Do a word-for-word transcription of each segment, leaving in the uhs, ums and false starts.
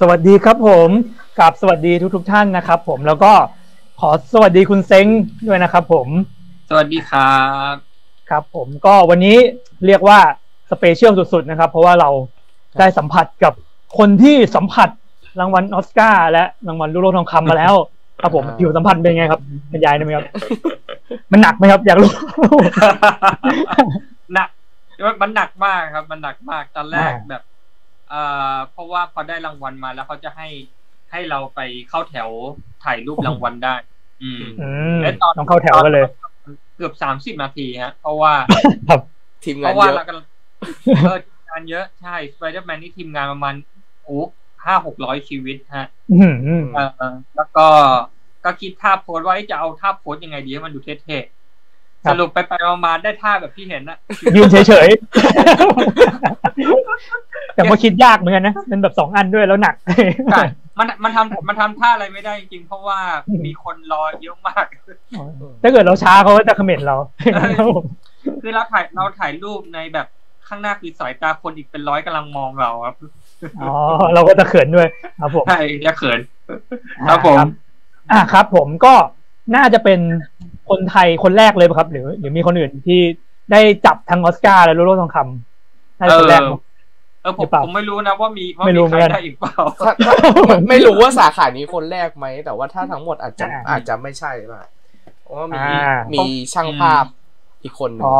สวัสดีครับผมกับสวัสดีทุกทุกท่านนะครับผมแล้วก็ขอสวัสดีคุณเซ้งด้วยนะครับผมสวัสดีครับครับผมก็วันนี้เรียกว่าสเปเชียลสุดๆนะครับเพราะว่าเราได้สัมผัสกับคนที่สัมผัสรางวัลออสการ์และรางวัลลูกโลกทองคำมาแล้วครับผมผิวสัมผัสเป็นไงครับบรรยายได้ไหมครับมันหนักไหมครับอยากรู้หนักมันหนักมากครับมันหนักมากตอนแรกแบบเอ่อเพราะว่าพอได้รางวัลมาแล้วเขาจะให้ให้เราไปเข้าแถวถ่ายรูปรางวัลได้อืมและตอนต้องเข้าแถวกันเลยเกือบสามสิบนาทีฮะเพราะว่าทีมงานเยอะเออทีมงานเยอะใช่ Spiderman นี่ทีมงานประมาณโอ้ห้าหกร้อยชีวิตฮะเออแล้วก็ก็คิดท่าโพสว่าจะเอาท่าโพสยังไงดีให้มันดูเท่ๆสรุปไปไปมาได้ท่าแบบที่เห็นนะยืนเฉยๆแต่ว่าคิดยากเหมือนกันนะเป็นแบบสองอันด้วยแล้วหนักมันมันทำมันทำท่าอะไรไม่ได้จริงเพราะว่ามีคนรอเยอะมากถ้าเกิดเราช้าเขาก็จะคอมเมนต์เราคือเราถ่ายเราถ่ายรูปในแบบข้างหน้าคือสายตาคนอีกเป็นร้อยกำลังมองเราครับอ๋อเราก็จะเขินด้วยครับผมใช่จะเขินครับผมอ่ะครับผมก็น่าจะเป็นคนไทยคนแรกเลยครับหรือหรือมีคนอื่นที่ได้จับทั้งออสการ์และลูกโลกทองคำได้คนแรกเออผมผมไม่รู้นะว่ามีว่ามีใครได้อีกเปล่าไม่รู้ว่าสาขานี้คนแรกไหมแต่ว่าถ้าทั้งหมดอาจจะอาจจะไม่ใช่ป่ะเพราะว่ามีมีช่างภาพอีกคนอ๋อ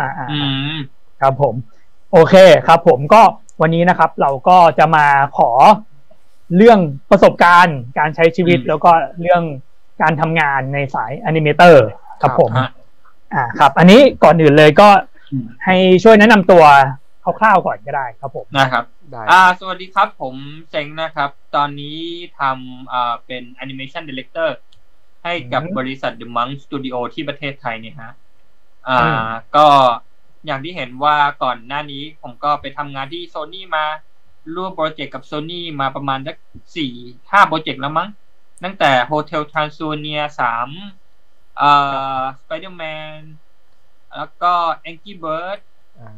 อ่าอืมครับผมโอเคครับผมก็วันนี้นะครับเราก็จะมาขอเรื่องประสบการณ์การใช้ชีวิตแล้วก็เรื่องการทำงานในสายแอนิเมเตอร์ครับผมอ่าครับอันนี้ก่อนอื่นเลยก็ให้ช่วยแนะนำตัวคร่าวๆก่อนก็ได้ครับผมนะครับอ่าสวัสดีครับผมเซ็งนะครับตอนนี้ทำอ่าเป็น Animation Director ให้กับบริษัท The Monk Studio ที่ประเทศไทยเนี่ยฮะอ่าก็อย่างที่เห็นว่าก่อนหน้านี้ผมก็ไปทำงานที่ Sony มาร่วมโปรเจกต์กับ Sony มาประมาณสัก สี่ห้า โปรเจกต์แล้วมั้งตั้งแต่ Hotel Transylvania สามเอ่อ Spider-Man แล้วก็ Angry Birds อ่า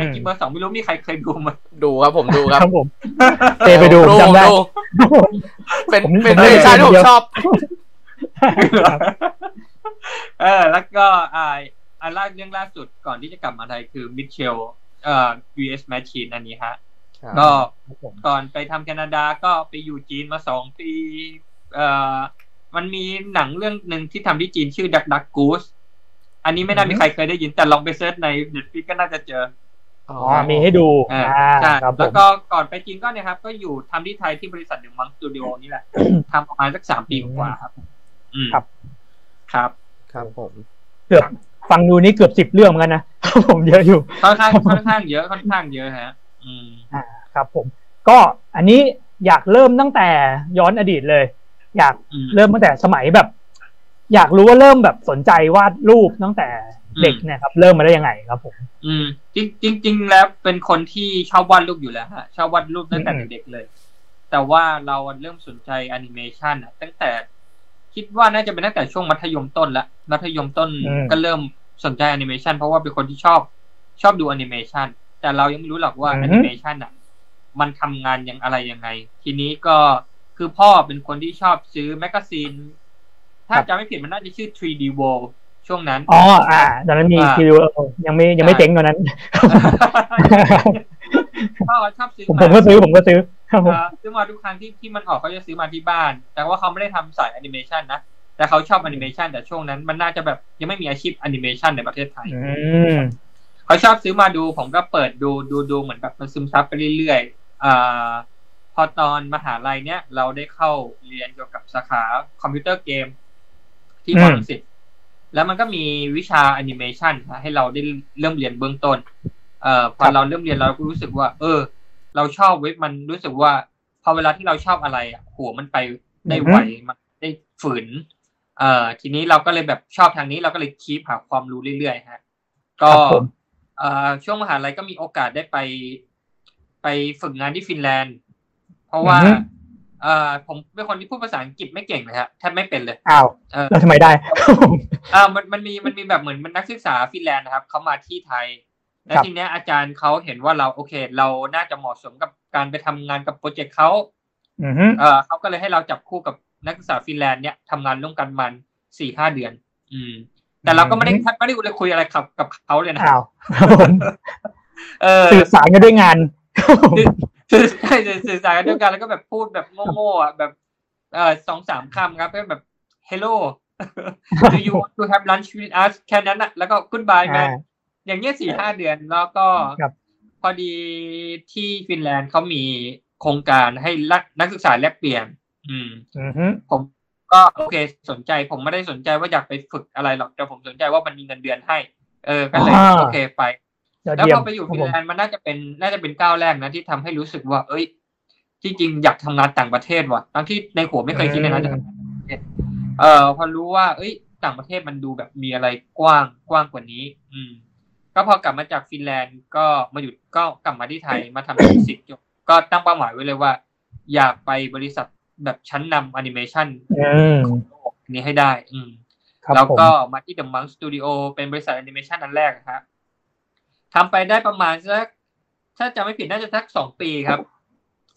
Angry Birds สองไม่รู้มีใครเคยดูมั้ยดูครับผมดูครับครับผมเคยไปดูจำได้เป็นเป็นเวอร์ชั่นที่ผมชอบเออแล้วก็อ่าอันล่าเรื่องล่าสุดก่อนที่จะกลับมาไทยคือมิเชลเอ่อ วี เอส Machine อันนี้ฮะก็ก่อนไปทำแคนาดาก็ไปอยู่จีนมาสองปีเอ่อมันมีหนังเรื่องหนึ่งที่ทำที่จีนชื่อดักดักกูสอันนี้ไม่น่ามีใครเคยได้ยินแต่ลองไปเซิร์ชใน Netflix ก็น่าจะเจออ๋อมีให้ดูอ่าใช่แล้วก็ก่อนไปจีนก็เนี่ยครับก็อยู่ทำที่ไทยที่บริษัทหนึ่งมังสตูดิโอนี่แหละทำประมาณสักสามปีกว่าครับครับครับครับผมเกือบฟังดูนี่เกือบสิบเรื่องกันนะผมเยอะอยู่ค่อนข้างค่อนข้างเยอะค่อนข้างเยอะฮะอืมอ่าครับผมก็อันนี้อยากเริ่มตั้งแต่ย้อนอดีตเลยอยากเริ่มตั้งแต่สมัยแบบอยากรู้ว่าเริ่มแบบสนใจวาดรูปตั้งแต่เด็กเนี่ยครับเริ่มมาได้ยังไงครับผมอืมจริงจริงแล้วเป็นคนที่ชอบวาดรูปอยู่แล้วฮะชอบวาดรูปตั้งแต่เด็กเลยแต่ว่าเราเริ่มสนใจแอนิเมชันตั้งแต่คิดว่าน่าจะเป็นตั้งแต่ช่วงมัธยมต้นละมัธยมต้นก็เริ่มสนใจแอนิเมชันเพราะว่าเป็นคนที่ชอบชอบดูแอนิเมชันแต่เรายังไม่รู้หรอกว่าแอนิเมชันอ่ะมันทำงานอย่างอะไรยังไงทีนี้ก็คือพ่อเป็นคนที่ชอบซื้อแมกกาซีนถ้าจำไม่ผิดมันน่าจะชื่อ ทรี ดี World ช่วงนั้นอ๋ออ่าตอนนั้นมี ทรี ดี World ยังไม่ยังไม่เจ๋งตอนนั้นพ่อชอบซื้อผมก็ซื้อผมก็ซื้อซื้อมาทุกครั้งที่ที่มันออกเขาจะซื้อมาที่บ้านแต่ว่าเขาไม่ได้ทำสายแอนิเมชันนะแต่เขาชอบแอนิเมชันแต่ช่วงนั้นมันน่าจะแบบยังไม่มีอาชีพแอนิเมชันในประเทศไทยเขาชอบซื้อมาดูผมก็เปิดดูดูดูเหมือนแบบมันซึมซับไปเรื่อยๆอ่าพอตอนมหาลัยเนี้ยเราได้เข้าเรียนเกี่ยวกับสาขาคอมพิวเตอร์เกมที่มอลังสิตแล้วมันก็มีวิชาแอนิเมชันให้เราได้เริ่มเรียนเบื้องต้นเอ่อพอเราเริ่มเรียนเราก็รู้สึกว่าเออเราชอบเว็บมันรู้สึกว่าพอเวลาที่เราชอบอะไรอ่ะหัวมันไปได้ไวมันได้ฝืนเอ่อทีนี้เราก็เลยแบบชอบทางนี้เราก็เลยคีปหาความรู้เรื่อยๆฮะก็เอ่อช่วงมหาลัยก็มีโอกาสได้ไปไปฝึกงานที่ฟินแลนด์เพราะว่าเอ่อผมเป็นคนที่พูดภาษาอังกฤษไม่เก่งเลยฮะแทบไม่เป็นเลยอ้าวเออแล้วทำไมได้อ่ามันมันมีมันมีแบบเหมือนมันนักศึกษาฟินแลนด์นะครับเขามาที่ไทยแล้วทีเนี้ยอาจารย์เขาเห็นว่าเราโอเคเราน่าจะเหมาะสมกับการไปทำงานกับโปรเจกต์เขา อือฮึเอ่อเขาก็เลยให้เราจับคู่กับนักศึกษาฟินแลนด์เนี่ยทำงานร่วมกันมัน สี่ห้า เดือนอืมแต่เราก็ไม่ได้ไม่ได้คุยอะไรกับกับเขาเลยนะอ้าวเออสื่อสารกันด้วยงานสื่อใช่สื่อสารกันด้วยกันแล้วก็แบบพูดแบบโง่ๆอ่ะแบบเอ่อ สองสาม คำครับก็แบบ hello do you want to have lunch with us แค่นั้นน่ะแล้วก็ goodbye man อย่างเงี้ย สี่ห้า เดือนแล้วก็พอดีที่ฟินแลนด์เขามีโครงการให้นักศึกษาแลกเปลี่ยนอืมผมก็โอเคสนใจผมไม่ได้สนใจว่าอยากไปฝึกอะไรหรอกแต่ผมสนใจว่ามันมีเงินเดือนให้เออก็เลยโอเคไปแล้วพอไปอยู่ฟินแลนด์มันน่าจะเป็นน่าจะเป็นก้าวแรกนะที่ทำให้รู้สึกว่าเอ้ยจริงๆอยากทำงานต่างประเทศว่ะทั้งที่ในหัวไม่เคยคิดเลยนะจะทำงานต่างประเทศเอ่อพอรู้ว่าเอ้ยต่างประเทศมันดูแบบมีอะไรกว้างกว้างกว่านี้อืมก็พอกลับมาจากฟินแลนด์ก็มาหยุดก็กลับมาที่ไทยมาทำเป็นสิบจบก็ตั้งเป้าหมายไว้เลยว่าอยากไปบริษัทแบบชั้นนำแอนิเมชันของโลกนี้ให้ได้อืมแล้วก็มาที่ The Monk Studio เป็นบริษัทแอนิเมชันอันแรกครับทำไปได้ประมาณสักถ้าจำไม่ผิดน่าจะสักสองปีครับ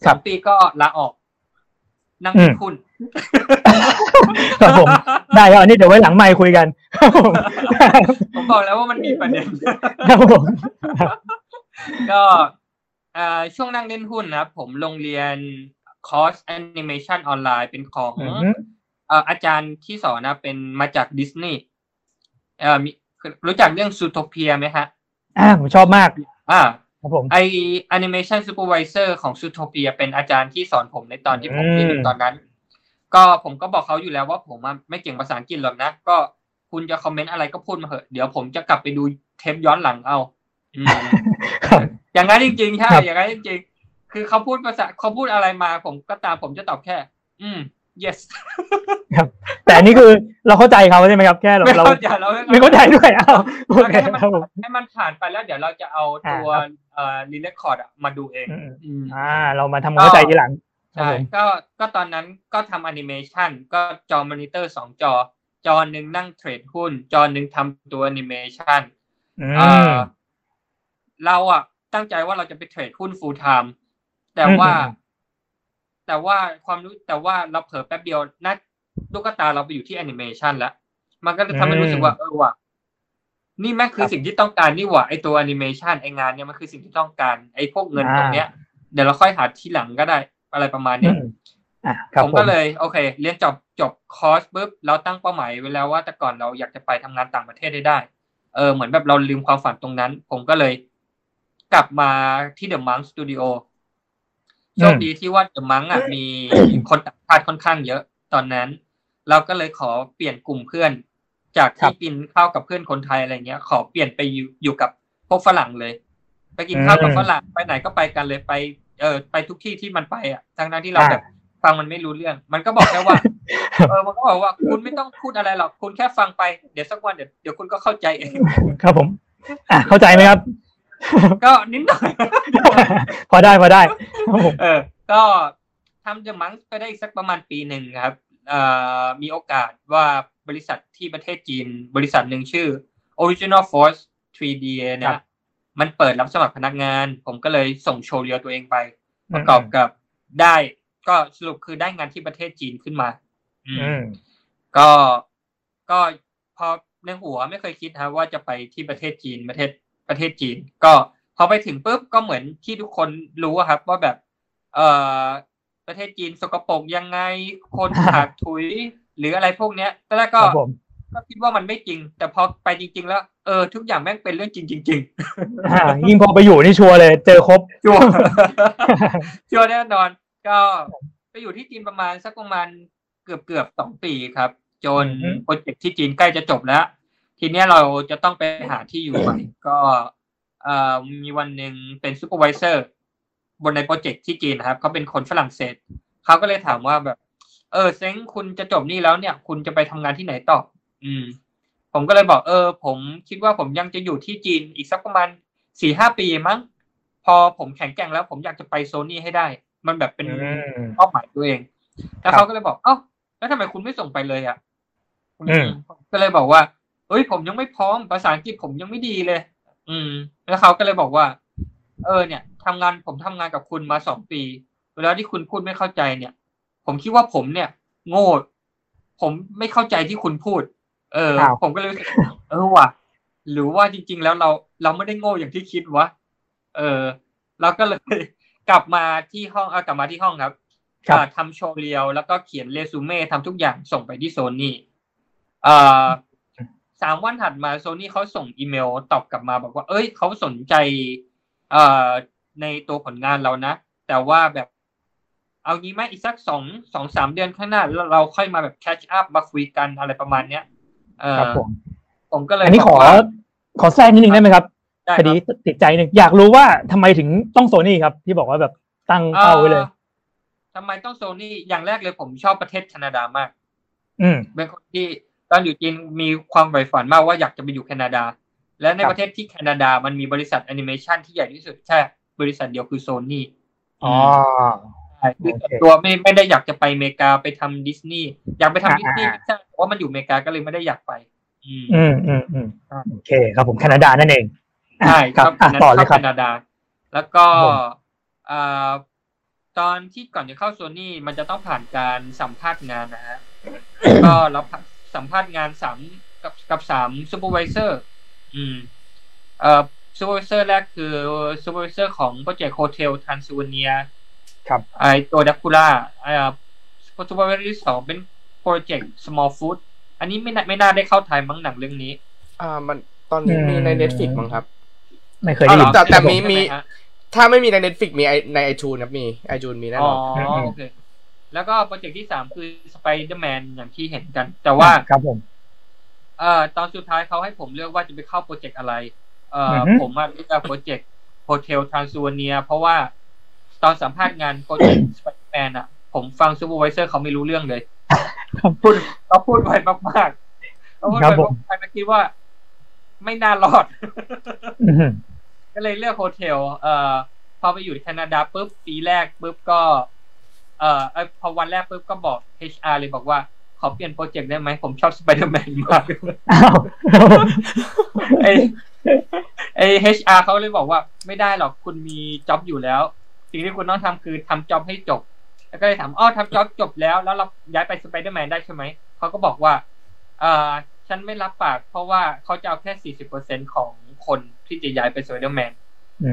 สามปีก็ลาออกนั่งติดหุ้นครับผมได้แล้วอันนี้เดี๋ยวไว้หลังไมค์คุยกันผมบอกแล้วว่ามันมีประเด็นครับผมก็ช่วงนั่งเล่นหุ้นนะครับผมโรงเรียนคอร์สแอนิเมชันออนไลน์เป็นของอาจารย์ที่สอนนะเป็นมาจากดิสนีย์รู้จักเรื่องซูโทเปียไหมฮะอ่าผมชอบมากอ่าไอ animation supervisor ของ Zootopia เป็นอาจารย์ที่สอนผมในตอนที่ผมเรียนตอนนั้นก็ผมก็บอกเขาอยู่แล้วว่าผมไม่เก่งภาษาอังกฤษหรอกนะก็คุณจะคอมเมนต์อะไรก็พูดมาเถอะเดี๋ยวผมจะกลับไปดูเทปย้อนหลังเอาอย่างนั้นจริงๆใช่อย่างนั้นจริงๆคือเขาพูดภาษาเขาพูดอะไรมาผมก็ตามผมจะตอบแค่อืม yes ครับแต่นี่คือเราเข้าใจเขาใช่ไหมครับแค่เราเราไม่เข้าใจด้วยอ้าวให้มันผ่านไปแล้วเดี๋ยวเราจะเอาตัวเอ่อรีเลคคอร์ดอ่ะมาดูเองอ่าเรามาทำเข้าใจทีหลังใช่ก็ก็ตอนนั้นก็ทำแอนิเมชันก็จอมอนิเตอร์สองจอจอหนึ่งนั่งเทรดหุ้นจอหนึ่งทำตัวแอนิเมชันอ่าเราอ่ะตั้งใจว่าเราจะไปเทรดหุ้น full time แต่ว่าแต่ว่าความรู้แต่ว่าเราเผลอแป๊บเดียวนัดลูกตาเราไปอยู่ที่แอนิเมชันแล้วมันก็ทำให้รู้สึกว่าเออว่ะนี่แม่คือสิ่งที่ต้องการนี่หว่าไอตัวแอนิเมชันไองานเนี่ยมันคือสิ่งที่ต้องการไอพวกเงินตรงเนี้ยเดี๋ยวเราค่อยหาที่หลังก็ได้อะไรประมาณเนี้ยผมก็เลยโอเคเรียนจบจบคอร์สปุ๊บเราตั้งเป้าหมายไว้แล้วว่าแต่ก่อนเราอยากจะไปทำงานต่างประเทศได้ได้เออเหมือนแบบเราลืมความฝันตรงนั้นผมก็เลยกลับมาที่ The Monk Studio โชคดีที่ว่า The Monk อ่ะมีคนต่างชาติค่อนข้างเยอะตอนนั้นเราก็เลยขอเปลี่ยนกลุ่มเพื่อนจากที่กินข้าวกับเพื่อนคนไทยอะไรเงี้ยขอเปลี่ยนไปอยู่กับพวกฝรั่งเลยไปกินข้าวกับฝรั่งไปไหนก็ไปกันเลยไปเออไปทุกที่ที่มันไปอ่ะทั้งนั้นที่เราแบบฟังมันไม่รู้เรื่องมันก็บอกแค่ว่าเออมันก็บอกว่าคุณไม่ต้องพูดอะไรหรอกคุณแค่ฟังไปเดี๋ยวสักวันเดี๋ยวเดี๋ยวคุณก็เข้าใจเองครับผมอ่ะเข้าใจไหมครับก็นิดหน่อยพอได้พอได้เออก็ทำจะมั้งไปได้อีกสักประมาณปีหนึ่งครับมีโอกาสว่าบริษัทที่ประเทศจีนบริษัทหนึ่งชื่อ Original Force ทรีดี นะมันเปิดรับสมัครพนักงานผมก็เลยส่งโชว์เรียลตัวเองไปประกอบกับได้ก็สรุปคือได้งานที่ประเทศจีนขึ้นมาก็ก็พอในหัวไม่เคยคิดฮะว่าจะไปที่ประเทศจีนประเทศประเทศจีนก็พอไปถึงปุ๊บก็เหมือนที่ทุกคนรู้ครับว่าแบบเอ่อประเทศจีนสกปรกยังไงคนขาดถุยหรืออะไรพวกเนี้ยตอนแรกก็ก็คิดว่ามันไม่จริงแต่พอไปจริงๆแล้วเออทุกอย่างแม่งเป็นเรื่องจริงจริงๆยิ่งพอไปอยู่นี่ชัวร์เลยเจอครบชัวร์ชัวร์แน่นอนก็ไปอยู่ที่จีนประมาณสักประมาณเกือบเกือบสองปีครับจนโปรเจกต์ที่จีนใกล้จะจบแล้วทีเนี้ยเราจะต้องไปหาที่อยู่ใหม่ก็เอ่อมีวันหนึ่งเป็นซูเปอร์ไวเซอร์บนในโปรเจกต์ที่จีนครับเขาเป็นคนฝรั่งเศสเขาก็เลยถามว่าแบบเออเซ้งคุณจะจบนี่แล้วเนี่ยคุณจะไปทำงานที่ไหนต่ออืมผมก็เลยบอกเออผมคิดว่าผมยังจะอยู่ที่จีนอีกสักประมาณ สี่ห้า ปีมั้งพอผมแข็งแกร่งแล้วผมอยากจะไป Sony ให้ได้มันแบบเป็นเป้าหมายตัวเองแล้วเขาก็เลยบอกเอ้าแล้วทำไมคุณไม่ส่งไปเลยอ่ะก็เลยบอกว่าเอ้ยผมยังไม่พร้อมภาษาอังกฤษผมยังไม่ดีเลยอืมแล้วเขาก็เลยบอกว่าเออเนี่ยทำงานผมทำงานกับคุณมาสองปี เวลาที่คุณพูดไม่เข้าใจเนี่ยผมคิดว่าผมเนี่ยโง่ผมไม่เข้าใจที่คุณพูดเออผมก็เลยเออว่ะหรือว่าจริงๆแล้วเราเราไม่ได้โง่อย่างที่คิดวะเออเราก็เลยกลับมาที่ห้องเอากลับมาที่ห้องครับทำโชว์เรียวแล้วก็เขียนเรซูเม่ทำทุกอย่างส่งไปที่ Sony เอ่อสามวันถัดมา Sony เขาส่งอีเมลตอบกลับมาบอกว่าเอ้ยเขาสนใจเอ่อในตัวผลงานเรานะแต่ว่าแบบเอางี้ไหมอีกสักสอง สองถึงสาม เดือนข้างหน้าเราค่อยมาแบบแคชอัพมาคุยกันอะไรประมาณเนี้ยเอ่อครับผมผมก็เลยอันนี้ขอขอแทรกนิดนึงได้ไหมครับพอดีติดใจนึงอยากรู้ว่าทำไมถึงต้อง Sony ครับที่บอกว่าแบบตั้งเป้าไว้เลยทำไมต้องโซนี่อย่างแรกเลยผมชอบประเทศแคนาดามากเป็นคนที่ตอนอยู่จีนมีความใฝ่ฝันมากว่าอยากจะไปอยู่แคนาดาและในประเทศที่แคนาดามันมีบริษัทแอนิเมชันที่ใหญ่ที่สุดแค่บริษัทเดียวคือโซนี่อ๋อใช่คือตัวไม่ไม่ได้อยากจะไปอเมริกาไปทำดิสนีย์อยากไปทำดิสนีย์แต่ว่ามันอยู่อเมริกาก็เลยไม่ได้อยากไปอืมอืมอืมอืมโอเคครับผมแคนาดานั่นเองใช่ครับต่อเลยครับแคนาดาแล้วก็อ่าตอนที่ก่อนจะเข้า Sony มันจะต้องผ่านการสัมภาษณ์งานนะฮะ ก็เราสัมภาษณ์งานสามกับกับสาม Supervisor อืมเอ่อ Supervisor แรกคือ Supervisor ของ Project Hotel Transylvania ครับไอ้ตัว Dracula เอ่อ Supervisor ที่สองเป็น Project Smallfoot อันนี้ไม่ไม่น่าได้เข้าไทยมั้งหนังเรื่องนี้อ่ามันตอนนี้มีใน Netflix มั้งครับไม่เคยได้แต่แต่มีมีถ้าไม่มีใน Netflix มีใน iTunes ครับมี iTunes มีแน่นอนอ๋อโอเคแล้วก็โปรเจกต์ที่สามคือ Spider-Man อย่างที่เห็นกันแต่ว่าครับผมเอ่อตอนสุดท้ายเขาให้ผมเลือกว่าจะไปเข้าโปรเจกต์อะไรเอ่อผมอ่ะเลือกโปรเจกต์ Hotel Transylvania เพราะว่าตอนสัมภาษณ์งานโปรเจกต์ Spider-Man อ่ะผมฟัง Supervisor เขาไม่รู้เรื่องเลยเขาพูดเขาพูดไวมากๆเขาพูดไวมากๆคิดว่าไม่น่ารอดก็เลยเลือกโฮเทลเอ่อพอไปอยู่แคนาดาปุ๊บปีแรกปุ๊บก็เอ่อพอวันแรกปุ๊บก็บอก เอช อาร์ เลยบอกว่าขอเปลี่ยนโปรเจกต์ได้ไหมผมชอบ Spider-Man มากไอ้ไอ้ เอช อาร์ เขาเลยบอกว่าไม่ได้หรอกคุณมีจ็อบอยู่แล้วสิ่งที่คุณต้องทำคือทำจ็อบให้จบแล้วก็เลยถามอ้อทำจ็อบจบแล้วแล้วเราย้ายไป Spider-Man ได้ใช่ไหมเขาก็บอกว่าเอ่อฉันไม่รับปากเพราะว่าเขาจะเอาแค่ สี่สิบเปอร์เซ็นต์ ของคนที่จะย้ายไป Spider-Man อื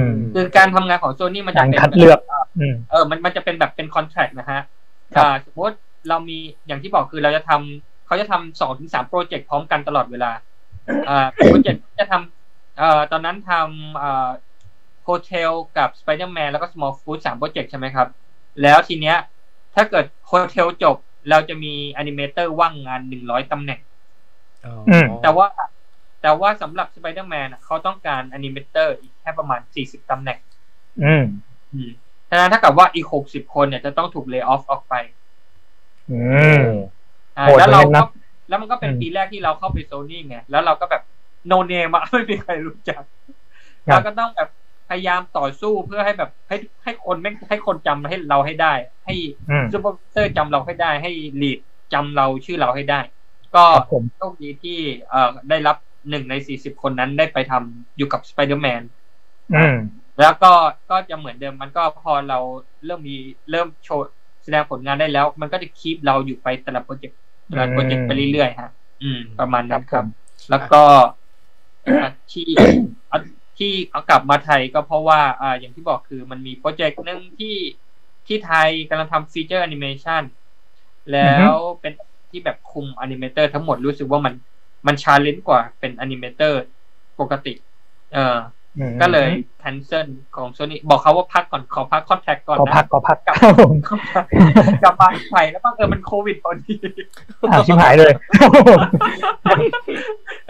มคือการทำงานของ Sony มันจะเป็นคัดเลือกเออมันมันจะเป็นแบบเป็นคอนแทรคนะฮะอ่าสมมติเรามีอย่างที่บอกคือเราจะทำเขาจะทำ สองถึงสาม โปรเจกต์พร้อมกันตลอดเวลาอ่าโปรเจกต์จะทำเอ่อตอนนั้นทำเอ่อโฮเทลกับ Spider-Man แล้วก็ Smallfoot สาม โปรเจกต์ใช่ไหมครับแล้วทีเนี้ยถ้าเกิดโฮเทลจบเราจะมีแอนิเมเตอร์ว่างงานหนึ่งร้อยตำแหน่งแต่ว่าแต่ว่าสำหรับ Spider-Man เขาต้องการแอนิเมเตอร์อีกแค่ประมาณสี่สิบตำแหน่งอืมอืมฉะนั้นถ้ากับว่าอีกหกสิบคนเนี่ยจะต้องถูกเลย์ออฟออกไปอืมอ่าแล้วเราก็แล้วมันก็เป็นปีแรกที่เราเข้าไป Sony ไงแล้วเราก็แบบโนเนมอ่ะไม่มีใครรู้จักเราก็ต้องแบบพยายามต่อสู้เพื่อให้แบบให้ให้คนไม่ให้คนจำให้เราให้ได้ให้ซูเปอร์เซอร์จำเราให้ได้ให้ลีดจำเราชื่อเราให้ได้ก็โชคดีที่เอ่อได้รับหนึ่งในสี่สิบคนนั้นได้ไปทำอยู่กับ Spider-Man อืมแล้วก็ก็จะเหมือนเดิมมันก็พอเราเริ่มมีเริ่มโชว์แสดงผลงานได้แล้วมันก็จะคีปเราอยู่ไปแต่ละโปรเจกต์แต่ละโปรเจกต์ไปเรื่อยๆฮะอืมประมาณนั้นครับแล้วก็ที่ที่เอากลับมาไทยก็เพราะว่าอ่าอย่างที่บอกคือมันมีโปรเจกต์นึงที่ที่ไทยกำลังทำฟีเจอร์แอนิเมชันแล้วเป็นที่แบบคุมแอนิเมเตอร์ทั้งหมดรู้สึกว่ามันมันชาเลนจ์กว่าเป็นแอนิเมเตอร์ปกติเออก็เลยแคนเซิลของ Sony บอกเขาว่าพักก่อนขอพักคอนแทคก่อนนะขอพักขอพักกับกับบ้านไทยแล้วบ้างเออมันโควิดพอดีอ้าวชิบหายเลย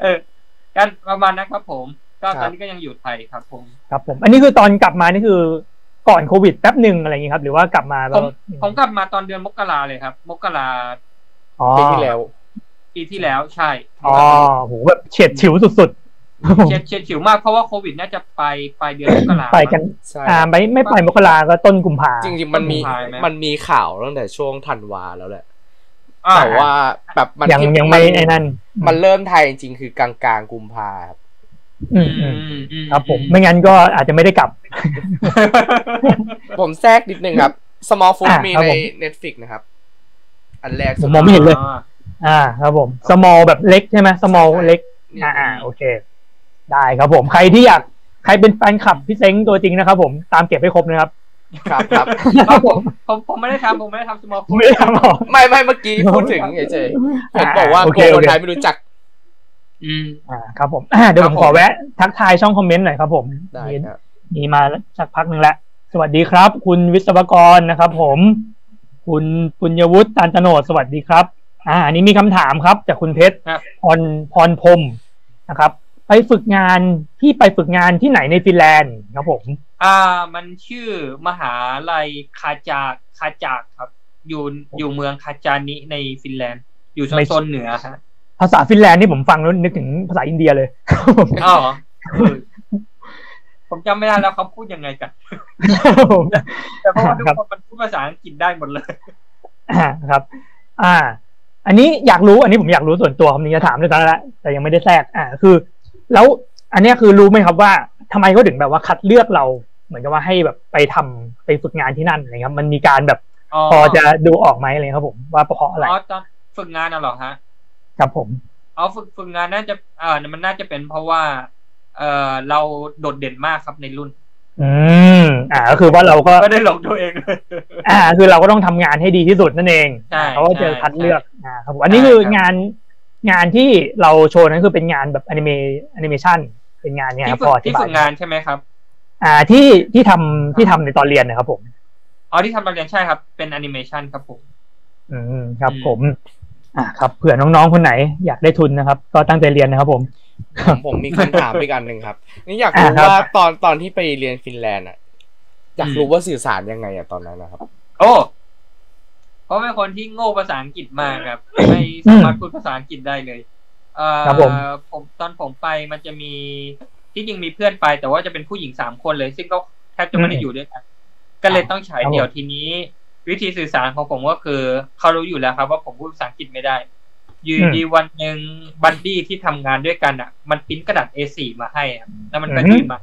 เออการประมาณนั้นครับผมก็ตอนนี้ก็ยังอยู่ไทยครับผมครับผมอันนี้คือตอนกลับมานี่คือก่อนโควิดแป๊บนึงอะไรอย่างงี้ครับหรือว่ากลับมาผมผมกลับมาตอนเดือนมกราเลยครับมกราปีที่แล้วปีที่แล้วใช่อ๋อโหแบบเฉียดฉิวสุดๆเฉียดเฉียดฉิวมากเพราะว่าโควิดน่าจะไปปลายเดือนมกราไปกันอ่าไม่ไม่ปลายมกราก็ต้นกุมภาจริงๆมันมีมันมีข่าวตั้งแต่ช่วงธันวาแล้วแหละแต่ว่าแบบมันยังยังไม่ไอ้นั่นมันเริ่มไทยจริงๆคือกลางๆกุมภาอืมครับผมไม่งั้นก็อาจจะไม่ได้กลับ ผมแทรกนิดนึงครับ Smallfoot มีใน Netflix นะครับอันแรกผมมองไม่เห็นเลยอ่าครับผม Small แบบเล็กใช่ไหม Small เล็กอ่าโอเคได้ครับผมใครที่อยากใครเป็นแฟนคลับพี่เซ้งตัวจริงนะครับผมตามเก็บให้ครบนะครับครับครับผมผมผมไม่ได้ทำผมไม่ได้ทำ Smallfoot ไม่ได้ทำไม่ไม่เมื่อกี้พูดถึงเฉยๆผมบอกว่าคนไทยไม่รู้จักอืมอ่าครับผมเดี๋ยวผมขอแวะทักทายช่องคอมเมนต์หน่อยครับผมได้ครับมีมาสักพักนึงแล้วสวัสดีครับคุณวิศวกรนะครับผมคุณปุญญวุฒิตันตโนดสวัสดีครับอ่าอันนี้มีคำถามครับจากคุณเพชรพรพรพรมนะครับไปฝึกงานที่ไปฝึกงานที่ไหนในฟินแลนด์ครับผมอ่ามันชื่อมหาลัยคาจาคาจากครับอยู่อยู่เมืองคาจานิในฟินแลนด์อยู่ทางโซนเหนือฮะภาษาฟินแลนด์นี่ผมฟังแล้วนึกถึงภาษาอินเดียเลยอ๋อผมจำไม่ได้แล้วเขาพูดยังไงกันแต่เพราะว่าทุกคนมันพูดภาษาอังกฤษได้หมดเลยครับอ่าอันนี้อยากรู้อันนี้ผมอยากรู้ส่วนตัวผมจะถามเลยตอนนั้นแต่ยังไม่ได้แทรกอ่าคือแล้วอันนี้คือรู้ไหมครับว่าทำไมเขาถึงแบบว่าคัดเลือกเราเหมือนกับว่าให้แบบไปทำไปฝึกงานที่นั่นอะไรครับมันมีการแบบพอจะดูออกไหมอะไรครับผมว่าเพราะอะไรอ๋อตอนฝึกงานน่ะหรอฮะครับผมเอาฝึกฝึกงานน่าจะเออมันน่าจะเป็นเพราะว่าเออเราโดดเด่นมากครับในรุ่นอืมอ่าก็คือว่าเราก็ไม่ได้หลอกตัวเองเลยอ่าคือเราก็ต้องทำงานให้ดีที่สุดนั่นเองเขาก็จะคัดเลือกอ่าครับอันนี้คืองานงานที่เราโชว์นั้นคือเป็นงานแบบแอนิเมแอนิเมชันเป็นงานเนี่ยพอที่ฝึกงานใช่ไหมครับอ่าที่ที่ทำที่ทำในตอนเรียนนะครับผมอ๋อที่ทำตอนเรียนใช่ครับเป็นแอนิเมชันครับผมอืมครับผมอ่าครับเผื่อน้องๆคนไหนอยากได้ทุนนะครับก็ตั้งใจเรียนนะครับผมผมมีคำถามอีกอันหนึ่งครับนี่อยากรู้ว่าตอนตอนที่ไปเรียนฟินแลนด์อ่ะอยากรู้ว่าสื่อสารยังไงอ่ะตอนนั้นนะครับโอ้เพราะเป็นคนที่โง่ภาษาอังกฤษมากครับไม่สามารถพูดภาษาอังกฤษได้เลยเอ่อผมตอนผมไปมันจะมีที่จริงมีเพื่อนไปแต่ว่าจะเป็นผู้หญิงสามคนเลยซึ่งก็แทบจะไม่ได้อยู่ด้วยกันก็เลยต้องฉายเดี่ยวทีนี้วิธีสื่อสารของผมก็คือเขารู้อยู่แล้วครับว่าผมพูดภาษาอังกฤษไม่ได้อยู่ดีวันหนึ่งบันดี้ที่ทำงานด้วยกันอ่ะมันพิมพ์กระดาษ เอ โฟร์ มาให้แล้วมันก็ยื่นมา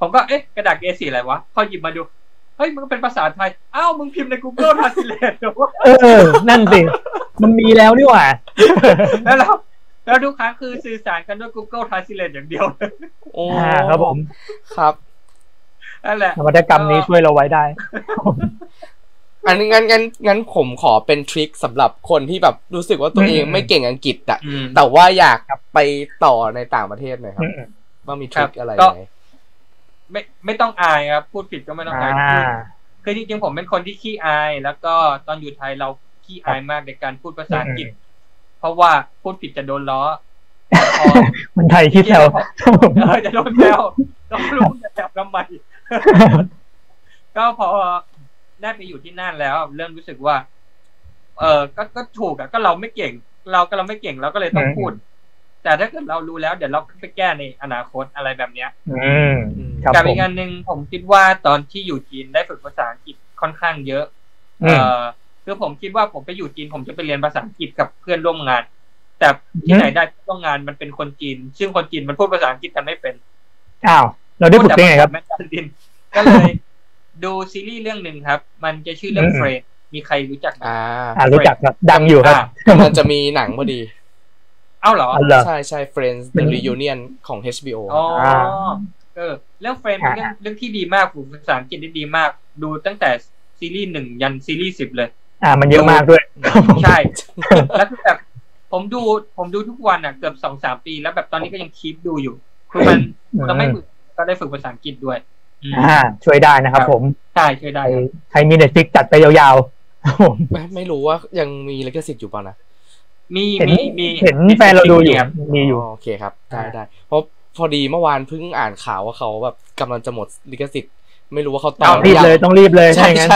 ผมก็เอ๊ะกระดาษ เอ โฟร์ อะไรวะพอหยิบมาดูเฮ้ยมันก็เป็นภาษาไทยอ้าวมึงพิมพ์ใน Google Translate เออนั่นสิมันมีแล้วนี่หว่าแล้วแล้วทุกครั้งคือสื่อสารกันด้วย Google Translate อย่างเดียวโอ้ครับผมครับนั่นแหละนวัตกรรมนี้ช่วยเราไว้ได้อันนี้งั้นงั้นงั้นผมขอเป็นทริคสำหรับคนที่แบบรู้สึกว่าตัวเองไม่เก่งอังกฤษอะแต่ว่าอยากไปต่อในต่างประเทศหน่อยครับว่ามีทริคอะไรไหมไม่ไม่ต้องอายครับพูดผิดก็ไม่ต้องอายคือจริงๆผมเป็นคนที่ขี้อายแล้วก็ตอนอยู่ไทยเราขี้อายมากในการพูดภาษาอังกฤษเพราะว่าพูดผิดจะโดนล้อมันไทยคิดแล้วจะโดนแล้วต้องรู้จะจับลำบากก็พอได้ไปอยู่ที่นั่นแล้วเริ่มรู้สึกว่าเออก็ก็ถูกอะก็เราไม่เก่งเราก็เราไม่เก่งเราก็เลยต้องพูดแต่ถ้าเกิดเรารู้แล้วเดี๋ยวเราไปแก้ในอนาคตอะไรแบบเนี้ยอืมกับอีกอันหนึ่งผมคิดว่าตอนที่อยู่จีนได้ฝึกภาษาอังกฤษค่อนข้างเยอะเออคือผมคิดว่าผมไปอยู่จีนผมจะไปเรียนภาษาอังกฤษกับเพื่อนร่วมงานแต่ที่ไหนได้ร่วมงานมันเป็นคนจีนซึ่งคนจีนมันพูดภาษาอังกฤษกันไม่เป็นอ้าวเราได้ฝึกได้ไงครับก็เลยดูซีรีส์เรื่องหนึ่งครับมันจะชื่อเรื่อง Friends มีใครรู้จักอ่ารู้จักครับดังอยู่ครับมันจะมีหนังพอดีเอ้าเหรอใช่ใช่ Friends The Reunion ของ เอช บี โอ อ๋อเออเรื่อง Friends เป็นเรื่องเรื่องที่ดีมากภาษาอังกฤษได้ดีมากดูตั้งแต่ซีรีส์หนึ่งยันซีรีส์สิบเลยอ่ามันเยอะมากด้วยใช่แล้วคือแบบผมดูผมดูทุกวันอ่ะเกือบสองสามปีแล้วแบบตอนนี้ก็ยังคีปดูอยู่คือมันก็ไม่ฝึกก็ได้ฝึกภาษาอังกฤษด้วยอ่าช่วยได้นะครับผมใช่ช่วยได้ใครมี Netflix จัดไปยาวๆไม่ไม่รู้ว่ายังมีลิขสิทธิ์อยู่ป่ะนะมีมีมีเห็นแฟนเราดูอยู่มีอยู่โอเคครับได้ได้เพราะพอดีเมื่อวานเพิ่งอ่านข่าวว่าเขาแบบกำลังจะหมดลิขสิทธิ์ไม่รู้ว่าเขาต่อหรือยังเลยต้องรีบเลยใช่งั้น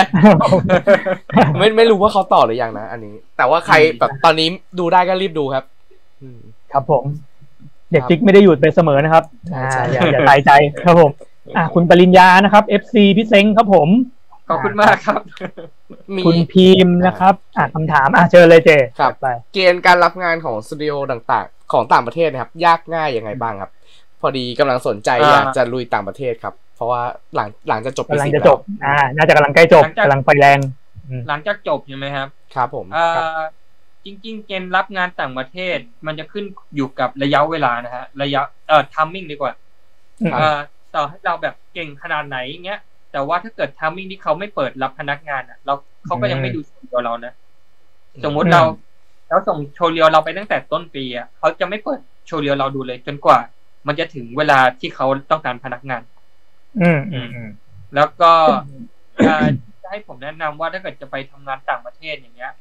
ไม่ไม่รู้ว่าเขาต่อหรือยังนะอันนี้แต่ว่าใครแบบตอนนี้ดูได้ก็รีบดูครับครับผมNetflixไม่ได้หยุดไปเสมอนะครับอ่าอย่าอย่าตายใจครับผมอ่ะคุณปริญญานะครับ เอฟ ซี พี่เซ้งครับผมขอบคุณมากครับคุณพีมนะครับอ่ะคำถามอ่ะเชิญเลยเจครับไปเกณฑ์การรับงานของสตูดิโอต่างๆของต่างประเทศนะครับยากง่ายยังไงบ้างครับพอดีกำลังสนใจอยากจะลุยต่างประเทศครับพ เพราะว่าหลังหลังจะจบกำลังจะจบอ่าน่าจะกำลังใกล้จบกำลังไฟแรงหลังจากจบใช่ไหมครับครับผมเอ่อจริงๆเกณฑ์รับงานต่างประเทศมันจะขึ้นอยู่กับระยะเวลานะฮะระยะเอ่อไทมิ่งดีกว่าเอ่อต่อให้เราแบบเก่งขนาดไหนเงี้ยแต่ว่าถ้าเกิดไทมิ่งที่เขาไม่เปิดรับพนักงานอ่ะเราเขาก็ยังไม่ดูโชว์เรียวเรานะสมมติเราแล้วส่งโชว์เรียวเราไปตั้งแต่ต้นปีอ่ะเขาจะไม่เปิดโชว์เรียวเราดูเลยจนกว่ามันจะถึงเวลาที่เขาต้องการพนักงานอืมอืมอืมแล้วก็จะให้ผมแนะนำว่าถ้าเกิดจะไปทำงานต่างประเทศอย่างเงี้ย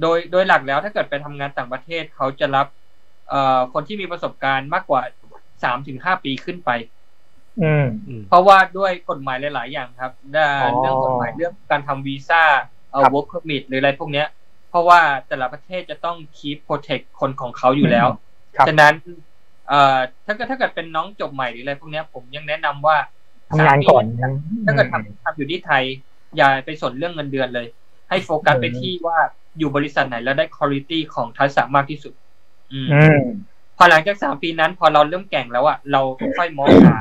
โดยโดยหลักแล้วถ้าเกิดไปทำงานต่างประเทศเขาจะรับเอ่อคนที่มีประสบการณ์มากกว่า สามถึงห้า ปีขึ้นไปอืมเพราะว่าด้วยกฎหมายหลายๆอย่างครับเรื่องกฎหมายเรื่องการทำวีซ่าเอ่อ work permit หรืออะไรพวกเนี้ยเพราะว่าแต่ละประเทศจะต้อง keep protect คนของเขาอยู่แล้วฉะนั้นเอ่อถ้าเกิดถ้าเกิดเป็นน้องจบใหม่หรืออะไรพวกเนี้ยผมยังแนะนำว่าทำงานก่อนถ้าเกิดทำทำอยู่ที่ไทยอย่าไปสนเรื่องเงินเดือนเลยให้โฟกัสไปที่ว่าอยู่บริษัทไหนแล้วได้คุณภาพของทักษะมากที่สุดอืมพอหลังจากสามปีนั้นพอเราเริ่มแก่งแล้วอ่ะเราค่อยมองหา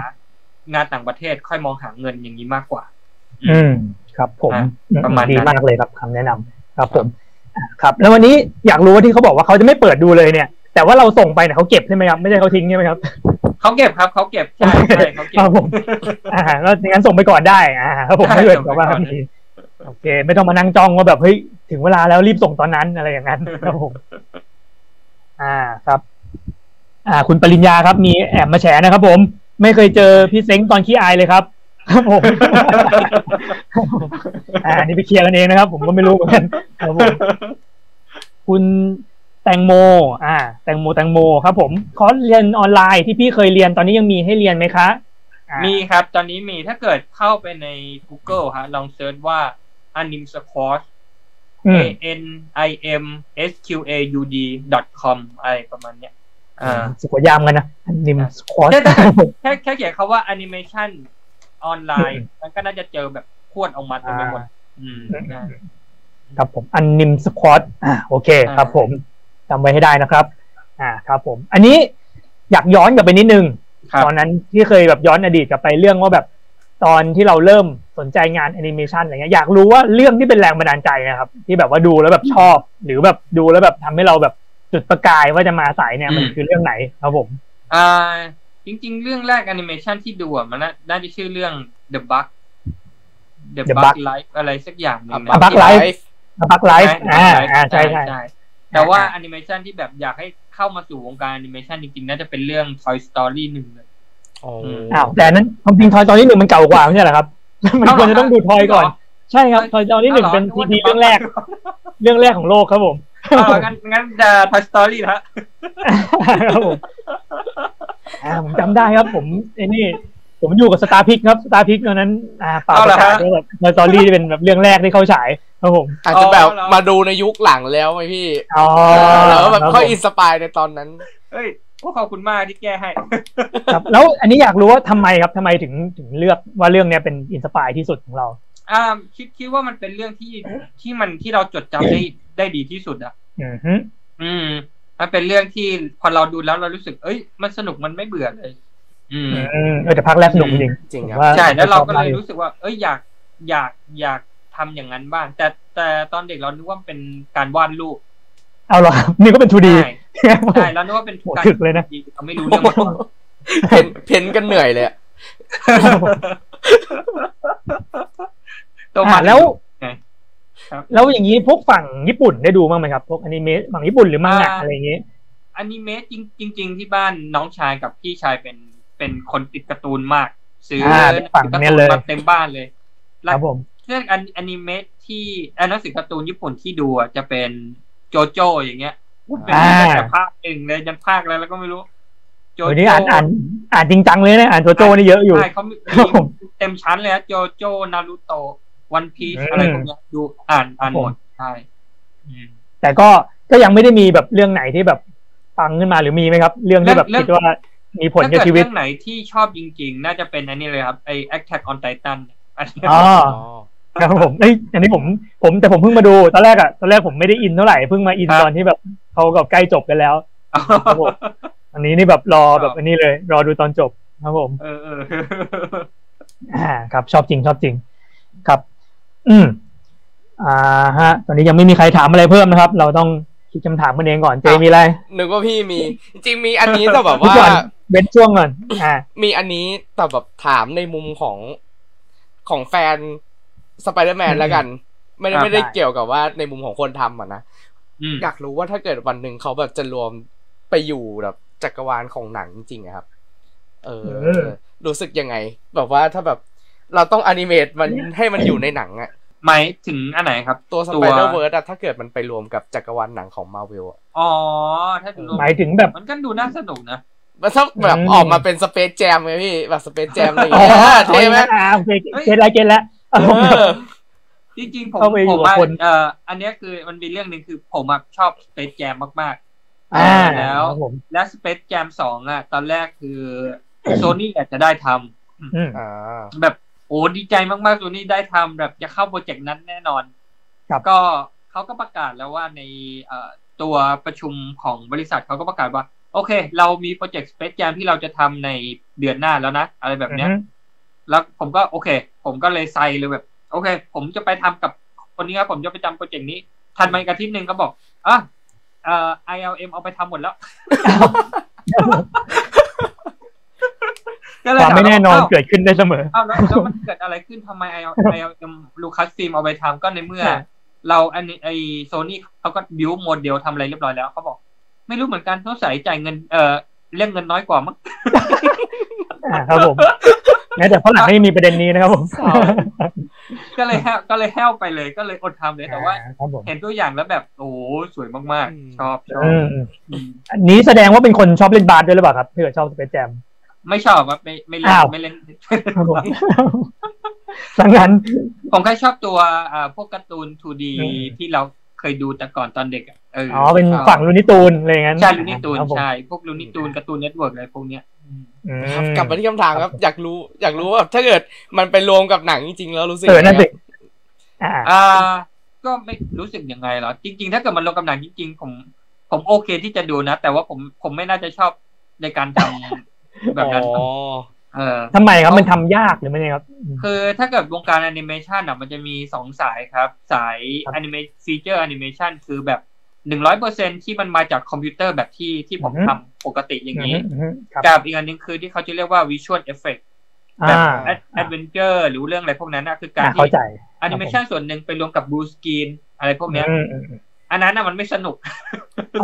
งานต่างประเทศค่อยมองหาเงินอย่างนี้มากกว่าอืมครับผมประมาณนี้มากเลยครับคำแนะนำครับผมครับแล้ววันนี้อยากรู้ว่าที่เขาบอกว่าเขาจะไม่เปิดดูเลยเนี่ยแต่ว่าเราส่งไปเนี่ยเขาเก็บใช่ไหมครับไม่ใช่เขาทิ้งใช่ไหมครับเขาเก็บครับเขาเก็บใช่เขาเก็บครับผมอ่าแล้วงั้นส่งไปก่อนได้อ่าครับผมไม่เกินกว่านี้โอเคไม่ต้องมานั่งจ้องว่าแบบเฮ้ยถึงเวลาแล้วรีบส่งตอนนั้นอะไรอย่างนั้นครับผมอ่าครับอ่าคุณปริญญาครับมีแอบมาแฉนะครับผมไม่เคยเจอพี่เซ้งตอนขี้อายเลยครับครับผมอ่านี่ไปเคลียร์กันเองนะครับผมก็ไม่รู้เหมือนกันครับผมคุณแตงโมอ่าแตงโมแตงโมครับผมคอร์สเรียนออนไลน์ที่พี่เคยเรียนตอนนี้ยังมีให้เรียนไหมคะมีครับตอนนี้มีถ้าเกิดเข้าไปใน Google ฮะลองเซิร์ชว่า Animsquad เอ เอ็น ไอ เอ็ม เอส คิว เอ ยู ดี ดอท คอม อะไรประมาณเนี้ยอ่าสะกดยามกันนะ Animsquad แค่แค่เขียนคำว่า animation ออนไลน์มันก็น่าจะเจอแบบพวดออกมาเต็มไปหมดอืมครับผม Animsquad อ่าโอเคครับผมจำไว้ให้ได้นะครับอ่าครับผมอันนี้อยากย้อนกลับไปนิดนึงตอนนั้นที่เคยแบบย้อนอดีตกลับไปเรื่องว่าแบบตอนที่เราเริ่มสนใจงานแอนิเมชันอะไรเงี้ยอยากรู้ว่าเรื่องที่เป็นแรงบันดาลใจนะครับที่แบบว่าดูแล้วแบบชอบหรือแบบดูแล้วแบบทำให้เราแบบจุดประกายว่าจะมาสายเนี่ยมันคือเรื่องไหนครับผมอ่าจริงๆเรื่องแรกแอนิเมชันที่ดูมันน่าจะชื่อเรื่อง The Bug The Bug Life อะไรสักอย่างนึงนะ Bug Life Bug Life อ่าใช่ใช่แต่ว่าแอนิเมชันที่แบบอยากให้เข้ามาสู่วงการแอนิเมชันจริงๆน่าจะเป็นเรื่อง Toy Story หนึ่งเลยอ๋ออ้าวแต่นั้นจริง Toy Story หนึ่งมันเก่ากว่าไม่ใช่เหรอครับมันควรจะต้องดู Toy ก่อนใช่ครับ Toy Story หนึ่งเป็น ซี ดี เรื่องแรกเรื่องแรกของโลกครับผมอ้าวงั้นงั้น Toy Story ฮะครับผมอ่าผมจำได้ครับผมไอ้นี่ผมอยู่กับ Star Pick ครับ Star Pick ตอนนั้นอ่าป่าวประกาศแบบ Toy Story เป็นแบบเรื่องแรกที่เข้าฉายครับผมอาจจะแบบมาดูในยุคหลังแล้วไหมพี่อ๋อแล้วแบบค่อยอินสปายในตอนนั้นเฮ้ยพวกขอบคุณมากที่แก้ให้ครับแล้วอันนี้อยากรู้ว่าทำไมครับทำไมถึงถึงเลือกว่าเรื่องนี้เป็นอินสปายที่สุดของเราอ่าคิดคิดว่ามันเป็นเรื่องที่ที่มันที่เราจดจำได้ได้ดีที่สุดอ่ะอือฮึอืมมันเป็นเรื่องที่พอเราดูแล้วเรารู้สึกเอ้ยมันสนุกมันไม่เบื่อเลยอืมเออแต่พักแรกสนุกจริงจริงครับใช่แล้วเราก็เลยรู้สึกว่าเอ้ยอยากอยากอยากทำอย่างนั้นบ้างแต่แต่ตอนเด็กเรานึกว่าเป็นการวาดรูปเอาหรอนี่ก็เป็น ทู ดี ใช่เรานึกว่าเป็นการถึกเลยนะเราไม่รู้เรื่องเพ้นเพ้นกันเหนื่อยเลยต่อมาแล้วแล้วอย่างนี้พวกฝั่งญี่ปุ่นได้ดูบ้างไหมครับพวกอนิเมะฝั่งญี่ปุ่นหรือมังงะอะไรอย่างนี้อนิเมะจริงจริงที่บ้านน้องชายกับพี่ชายเป็นเป็นคนติดการ์ตูนมากซื้อฝั่งนี้เลยเต็มบ้านเลยครับผมเรื่องอนิเมะที่หนังสือการ์ตูนญี่ปุ่นที่ดูจะเป็นโจโจ้อย่างเงี้ยเป็นแต่ภาคเองเลยยันภาคอะไรแล้วก็ไม่รู้โจโจ้อ่านอ่านอ่านจริงจังเลยนะอ่านโจโจ้นี่เยอะอยู่ใช่เขาเต็มชั้นเลยนะโจโจ้นารูโตะวันพีชอะไรพวกนี้ดูอ่านอ่านหมดใช่แต่ก็ก็ยังไม่ได้มีแบบเรื่องไหนที่แบบปังขึ้นมาหรือมีไหมครับเรื่องที่แบบคิดว่ามีผลกับชีวิตเรื่องไหนที่ชอบจริงๆน่าจะเป็นอันนี้เลยครับไอ Attack on Titan อ๋อครับผมไอ้อันนี้ผมผมแต่ผมเพิ่งมาดูตอนแรกอ่ะตอนแรกผมไม่ได้อินเท่าไหร่เพิ่งมาอินตอนที่แบบเขากับใกล้จบกันแล้วครับผมอันนี้นี่แบบรอแบบอันนี้เลยรอดูตอนจบครับผมเออ อ่าครับชอบจริงชอบจริงครับอืมอ่าฮะตอนนี้ยังไม่มีใครถามอะไรเพิ่มนะครับเราต้องคิดคำถามกันเองก่อนเจมีอะไรนึกว่าพี่มีจริงมีอันนี้แต่แบบว่าเว้นช่วงก่อนอ่ามีอันนี้แต่แบบถามในมุมของของแฟน Spider-Man แล้วกันไม่ได้ไม่ได้เกี่ยวกับว่าในมุมของคนทำอ่ะนะอยากรู้ว่าถ้าเกิดวันหนึ่งเขาแบบจะรวมไปอยู่แบบจักรวาลของหนังจริงๆครับเออรู้สึกยังไงแบบว่าถ้าแบบเราต้องอนิเมตมันให้มันอยู่ในหนังอ่ะหมายถึงอันไหนครับตัว Spider-Verse อ่ะถ้าเกิดมันไปรวมกับจักรวาลหนังของ Marvel อ่ะอ๋อถ้าดูหมายถึงแบบมันก็ดูน่าสนุกนะมันชอบแบบออกมาเป็น Space Jam ไงพี่แบบ Space Jam อะไรอย่างเงี้ยเท่มั้ยอ่าโอเคเก็ทละเก็ทละเออจริงๆผมผมว่าเอ่ออันนี้คือมันมีเรื่องนึงคือผมอ่ะชอบ Space Jam มากๆอ่าแล้วและ Space Jam สองอ่ะตอนแรกคือ Sony อาจจะได้ทำอืออ่าแบบโอ้ดีใจมากๆ Sony ได้ทำแบบจะเข้าโปรเจกต์นั้นแน่นอนก็เขาก็ประกาศแล้วว่าในเอ่อตัวประชุมของบริษัทเขาก็ประกาศว่าโอเคเรามีโปรเจกต์ Space Jam ที่เราจะทำในเดือนหน้าแล้วนะอะไรแบบเนี้ยแล้วผมก็โอเคผมก็เลยไซเลยแบบโอเคผมจะไปทำกับคนนี้ครับผมจะไปทำโปรเจกต์นี้ทันมาอีกอาทิตย์นึงก็บอกอ่ะเอ่อ ไอ แอล เอ็ม เอาไปทำหมดแล้วความไม่แน่นอนเกิดขึ้นได้เสมออ้าวแล้วมันเกิดอะไรขึ้นทำไม ไอ แอล เอ็ม Lucasfilm เอาไปทำก็ในเมื่อเราอันนี้ไอ้ Sony เขาก็บิวโมเดลทำอะไรเรียบร้อยแล้วเขาบอกไม่รู้เหมือนกันเขาใส่จ่ายเงินเอ่อเรียกเงินน้อยกว่ามั้งครับผมแม้แต่ฝรั่งไม่มีประเด็นนี้นะครับผมก็เลยก็เลยแห้วไปเลยก็เลยอดทำเลยแต่ว่าเห็นตัวอย่างแล้วแบบโอ้สวยมากๆชอบชอบอันนี้แสดงว่าเป็นคนชอบเล่นบาสด้วยหรือเปล่าครับเผื่อชอบสเปซแจมไม่ชอบครับไม่ไม่เล่นไม่เล่นครับผมสังหารผมแค่ชอบตัวอ่าพวกการ์ตูน ทู ดี ที่เราเคยดูแต่ก่อนตอนเด็กอ่ะเอออ๋อเป็นฝั่งลูนิตูนอะไรงั้นใช่ลูนิตูนใช่พวกลูนิตูนการ์ตูนเน็ตเวิร์คอะไรพวกเนี้ยครับกลับมาที่คำถามครับอยากรู้อยากรู้ว่าถ้าเกิดมันไปรวมกับหนังจริงๆแล้วรู้สึกยังไงอ่าก็ไม่รู้สึกยังไงหรอจริงๆถ้าเกิดมันรวมกับหนังจริงๆผมผมโอเคที่จะดูนะแต่ว่าผมผมไม่น่าจะชอบในการทำแบบนั้นอ๋อเออทำไมครับมันทำยากหรือไม่ไงครับคือถ้าเกิดวงการแอนิเมชันอ่ะมันจะมีสองสายครับสายแอนิเมชั่นฟีเจอร์แอนิเมชันคือแบบหนึ่งร้อยเปอร์เซ็นต์ ที่มันมาจากคอมพิวเตอร์แบบที่ที่ผมทำปกติอย่างนี้กับอีกอันนึงคือที่เขาจะเรียกว่า Visual Effect แบบแอดเวนเจอร์หรือเรื่องอะไรพวกนั้นน่ะคือการที่แอนิเมชันส่วนหนึ่งไปรวมกับบลูสกรีนอะไรพวกเนี้ยอันนั้นน่ะมันไม่สนุก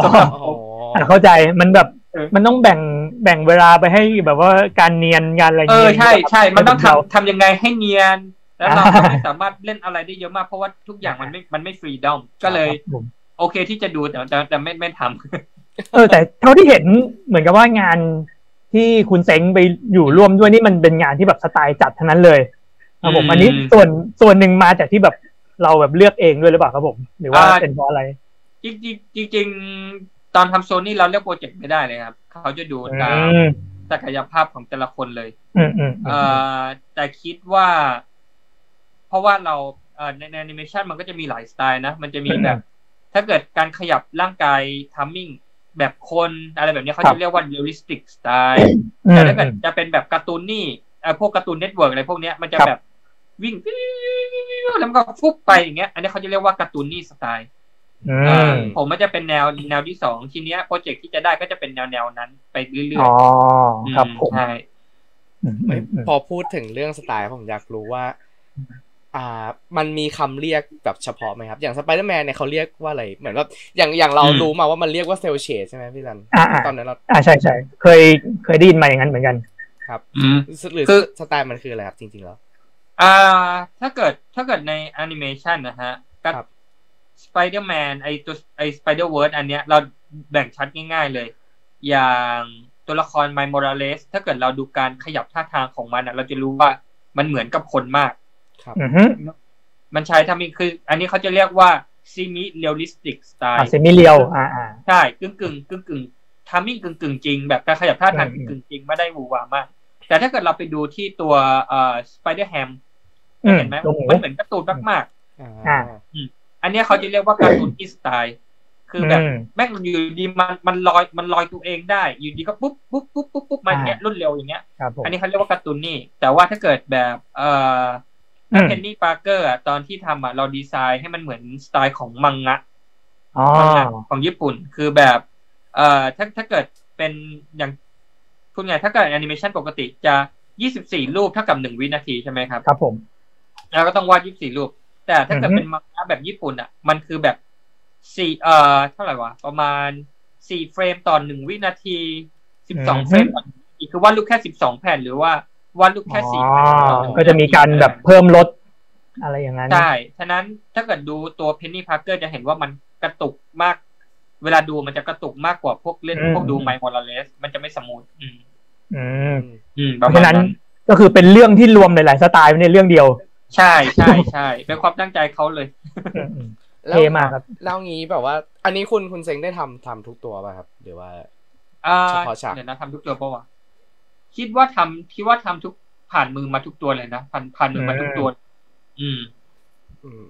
สำหรับผมเข้าใจมันแบบมันต้องแบ่งแบ่งเวลาไปให้แบบว่าการเนียนงานอะไรเนียนใช่ใช่มันต้องทำทำยังไงให้เนียนแล้วเราก็ไม่สามารถเล่นอะไรได้เยอะมากเพราะว่าทุกอย่างมันไม่มันไม่ฟรีดอมก็เลยโอเคที่จะดูแต่แต่แต่ไม่ไม่ทำเออแต่เท่าที่เห็นเหมือนกับว่างานที่คุณเซ้งไปอยู่ร่วมด้วยนี่มันเป็นงานที่แบบสไตล์จัดทั้งนั้นเลยครับผมอันนี้ส่วนส่วนหนึ่งมาจากที่แบบเราแบบเลือกเองด้วยหรือเปล่าครับผมหรือว่าเป็นเพราะอะไรจริงจริงจริงตอนทำโซนี่เราเลือกโปรเจกต์ไม่ได้เลยครับเขาจะดูตามศักยภาพของแต่ละคนเลยเอ่อแต่คิดว่าเพราะว่าเราเอ่อในแอนิเมชันมันก็จะมีหลายสไตล์นะมันจะมีแบบถ้าเกิดการขยับร่างกายทัมมิ่งแบบคนอะไรแบบนี้เขาจะเรียกว่าเรียลลิสติกสไตล์แต่ถ้าเกิดจะเป็นแบบการ์ตูนนี่เอ่อพวกการ์ตูนเน็ตเวิร์กอะไรพวกเนี้ยมันจะแบบวิ่งแล้วก็ฟุบไปอย่างเงี้ยอันนี้เขาจะเรียกว่าการ์ตูนนี่สไตล์ผมมันจะเป็นแนวแนวที่สองทีเนี้ยโปรเจกต์ที่จะได้ก็จะเป็นแนวแนวนั้นไปเรื่อยๆอ๋อครับผมใช่พอพูดถึงเรื่องสไตล์ผมอยากรู้ว่าอ่ามันมีคำเรียกแบบเฉพาะไหมครับอย่าง Spider-Man เนี่ยเขาเรียกว่าอะไรเหมือนว่าอย่างอย่างเรารู้มาว่ามันเรียกว่าเซลเชดใช่ไหมพี่รันตอนนั้นเราอ่าใช่ใช่เคยเคยได้ยินมาอย่างนั้นเหมือนกันครับหรือสไตล์มันคืออะไรครับจริงๆแล้วอ่าถ้าเกิดถ้าเกิดในแอนิเมชันนะฮะก็Spider-Man ไอตัวไอ Spider-Verse อันเนี้ยเราแบ่งชัดง่ายๆเลยอย่างตัวละคร Miles Morales ถ้าเกิดเราดูการขยับท่าทางของมันน่ะเราจะรู้ว่ามันเหมือนกับคนมากครับอือฮึมันใช้ทำนี่คืออันนี้เขาจะเรียกว่า semi realistic style อ่ะ semi real อ่าๆใช่กึ่งๆกึ่งๆ timing กึ่งๆจริงแบบการขยับท่าทางกึ่งๆจริงไม่ได้หวือหวามากแต่ถ้าเกิดเราไปดูที่ตัวเอ่อ Spider-Ham เห็นมั้ยมันเหมือนการ์ตูนมากๆอ่าอันนี้เขาจะเรียกว่าการ์ตูนที่สไตล์ คือแบบแม่งอยู่ดีมันมันลอยมันลอยตัวเองได้อยู่ดีก็ปุ๊บปุ๊บปุ๊บปุ๊บปุ๊บมาอย่างเงี้ยรุ่นเร็วอย่างเงี้ยอันนี้เขาเรียกว่าการ์ตูนนี่แต่ว่าถ้าเกิดแบบเอ่อเพนนี่ปาร์เกอร์อ่ะตอนที่ทำอ่ะเราดีไซน์ให้มันเหมือนสไตล์ของมังงะของญี่ปุ่นคือแบบเอ่อถ้าถ้าเกิดเป็นอย่างพูดไงถ้าเกิดแอนิเมชันปกติจะยี่สิบสี่รูปเท่ากับหนึ่งวินาทีใช่ไหมครับครับผมแล้วก็ต้องวาดยี่สิบสี่รูปแต่ถ้าเกิดเป็นมังงะแบบญี่ปุ่นอ่ะมันคือแบบสี่เอ่อเท่าไหร่วะประมาณสี่เฟรมต่อหนึ่งวินาทีสิบสองเฟรมต่อหนึ่งวินาทีคือวาดรูปแค่สิบสองแผ่นหรือว่าวาดรูปแค่สี่แผ่นก็จะมีการแบบเพิ่มลดอะไรอย่างนั้นใช่ฉะนั้นถ้าเกิดดูตัวเพนนี่พาร์เกอร์จะเห็นว่ามันกระตุกมากเวลาดูมันจะกระตุกมากกว่าพวกเล่นพวกดูไมค์มอลเลสมันจะไม่สมูทอืมอืมอืมเพราะฉะนั้นก็คือเป็นเรื่องที่รวมหลายๆสไตล์ในเรื่องเดียวใช่ใช่ใช่เป็นความตั้งใจเขาเลยเท่มากครับแล้วงี้แบบว่าอันนี้คุณคุณเซ็งได้ทำทำทุกตัวป่ะครับหรือว่าเฉพาะฉากเนี่ยนะทำทุกตัวป่ะวะคิดว่าทำคิดว่าทำทุกผ่านมือมาทุกตัวเลยนะผ่านผ่านมือมาทุกตัวอืม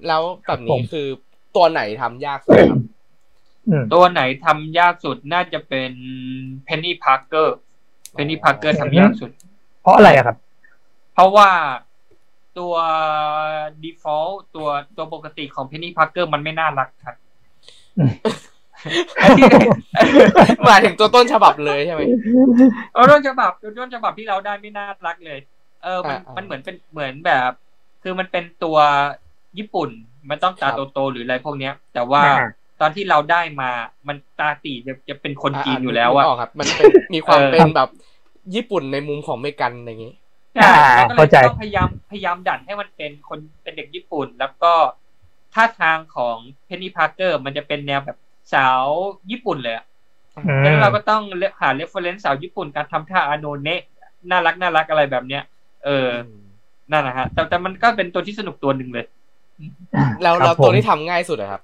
แล้วแบบนี้คือตัวไหนทำยากสุดครับตัวไหนทำยากสุดน่าจะเป็นเพนนี่พาร์เกอร์เพนนี่พาร์เกอร์ทำยากสุดเพราะอะไรครับเพราะว่าตัว default ตัวตัวปกติของ Penny Parker มันไม่น่ารักครับหมายถึงตัวต้นฉบับเลยใช่ไหมตัวต้นฉบับตัวต้นฉบับที่เราได้ไม่น่ารักเลยเออมันมันเหมือนเป็นเหมือนแบบคือมันเป็นตัวญี่ปุ่นมันต้องตาโตๆหรืออะไรพวกเนี้ยแต่ว่าตอนที่เราได้มามันตาตีจะจะเป็นคนจีนอยู่แล้วอ่ะมันมีความเป็นแบบญี่ปุ่นในมุมของเมกันอย่างงี้อ่าเข้าใจก็พยายามพยายามดัดให้มันเป็นคนเป็นเด็กญี่ปุ่นแล้วก็ท่าทางของเพนนี่พาร์เกอร์มันจะเป็นแนวแบบสาวญี่ปุ่นเลยอ่ะฉะนั้นเราก็ต้องหาเรฟเฟอเรนซ์สาวญี่ปุ่นการทำท่าอาโนเนะน่ารักน่ารักอะไรแบบเนี้ยเออนั่นนะฮะแต่แต่มันก็เป็นตัวที่สนุกตัวหนึ่งเลยเราเราตัวที่ทำง่ายสุดเหรอครับ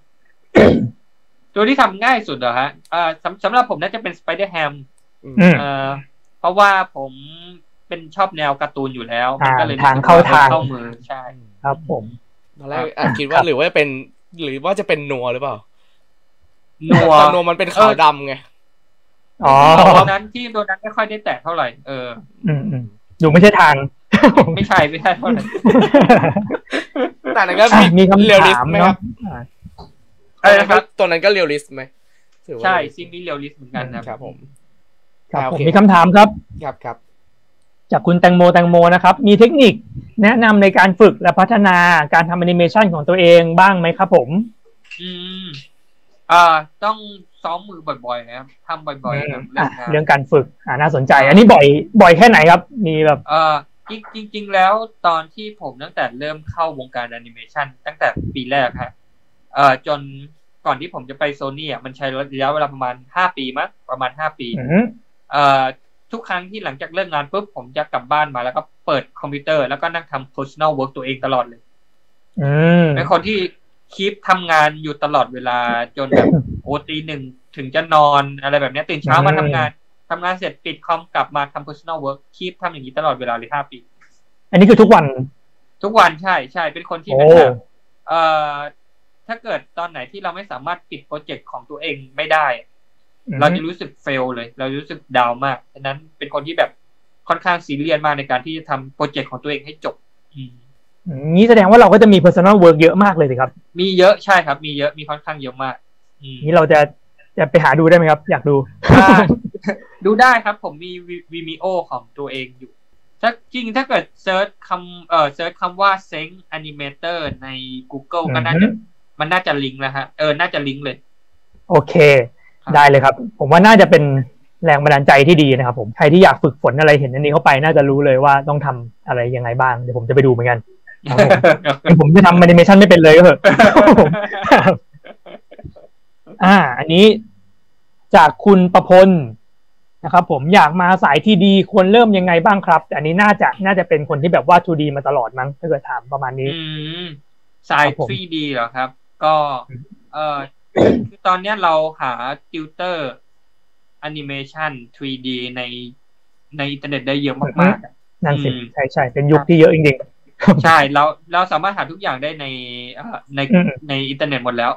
ตัวที่ทำง่ายสุดเหรอฮะอ่าสำสำหรับผมน่าจะเป็นสไปเดอร์แฮมเออเพราะว่าผมเป็นชอบแนวการ์ตูนอยู่แล้วมันก็เลยทางเข้าทางเข้ามือใช่ครับผมตอนแรกคิดว่าหรือว่าเป็นหรือว่าจะเป็นนัวหรือเปล่านัวนัวมันเป็นขาวดำไงอ๋อตอนนั้นที่ตัวนั้นไม่ค่อยได้แตะเท่าไหร่เอออืมอยู่ไม่ใช่ทางไม่ใช่ไม่ใช่เท่าไหร่แต่นั้นก็มีเรียลลิสต์ไหมครับเออครับตัวนั้นก็เรียลลิสต์ไหมใช่ซีมีเรียลลิสต์เหมือนกันนะครับผมครับผมมีคำถามครับครับครับจากคุณแตงโมแตงโมนะครับมีเทคนิคแนะนำในการฝึกและพัฒนาการทำแอนิเมชันของตัวเองบ้างไหมครับผมอืมอ่าต้องซ้อมมือบ่อยๆนะครับทำบ่อยๆนะเรื่องการฝึกอ่าน่าสนใจอันนี้บ่อยบ่อยแค่ไหนครับมีแบบเออจริงๆแล้วตอนที่ผมตั้งแต่เริ่มเข้าวงการแอนิเมชันตั้งแต่ปีแรกครับเออจนก่อนที่ผมจะไปโซนี่อ่ะมันใช้ระยะเวลาประมาณห้าปีมั้งประมาณห้าปีเออทุกครั้งที่หลังจากเลิกงานปุ๊บผมจะกลับบ้านมาแล้วก็เปิดคอมพิวเตอร์แล้วก็นั่งทำ personal work ตัวเองตลอดเลยเป็นคนที่คีปทำงานอยู่ตลอดเวลาจนแบบโอตีหนึ่งถึงจะนอนอะไรแบบนี้ตื่นเช้ามาทำงานทำงานเสร็จปิดคอมกลับมาทำ personal work คีปทำอย่างนี้ตลอดเวลาเลยห้าปีอันนี้คือทุกวันทุกวันใช่ใช่เป็นคนที่เป็นแบบเอ่อถ้าเกิดตอนไหนที่เราไม่สามารถปิดโปรเจกต์ของตัวเองไม่ได้เราจะรู้สึกเฟลเลยเรารู้สึกดาวมากฉะนั้นเป็นคนที่แบบค่อนข้างซีเรียสมากในการที่จะทำโปรเจกต์ของตัวเองให้จบนี่แสดงว่าเราก็จะมี personal work เยอะมากเลยสิครับมีเยอะใช่ครับมีเยอะมีค่อนข้างเยอะมากนี่เราจะจะไปหาดูได้ไหมครับอยากดู ดูได้ครับผมมี Vimeo ของตัวเองอยู่ถ้าจริงถ้าเกิดเซิร์ชคำเอ่อเซิร์ชคำว่า Seng Animator ใน Google ก็น่าจะมันน่าจะลิงก์แล้วฮะเออน่าจะลิงก์เลยโอเคได้เลยครับผมว่าน่าจะเป็นแรงบันดาลใจที่ดีนะครับผมใครที่อยากฝึกฝนอะไรเห็นอันนี้เข้าไปน่าจะรู้เลยว่าต้องทำอะไรยังไงบ้างเดี๋ยวผมจะไปดูเหมือนกันผมจะทำแอนิเมชันไม่เป็นเลยก็เถอะอ่าอันนี้จากคุณประพลนะครับผมอยากมาสายที่ดีควรเริ่มยังไงบ้างครับอันนี้น่าจะน่าจะเป็นคนที่แบบว่า ทู ดี มาตลอดมั้งถ้าเกิดถามประมาณนี้สาย ทรี ดี เหรอครับก็เออคือตอนนี้เราหาติวเตอร์แอนิเมชัน ทรี ดี ในในอินเทอร์เน็ตได้เยอะมากๆนั่นสิใช่ใช่เป็นยุคที่เยอะจริงๆใช่เราเราสามารถหาทุกอย่างได้ในในในอินเทอร์เน็ตหมดแล้ว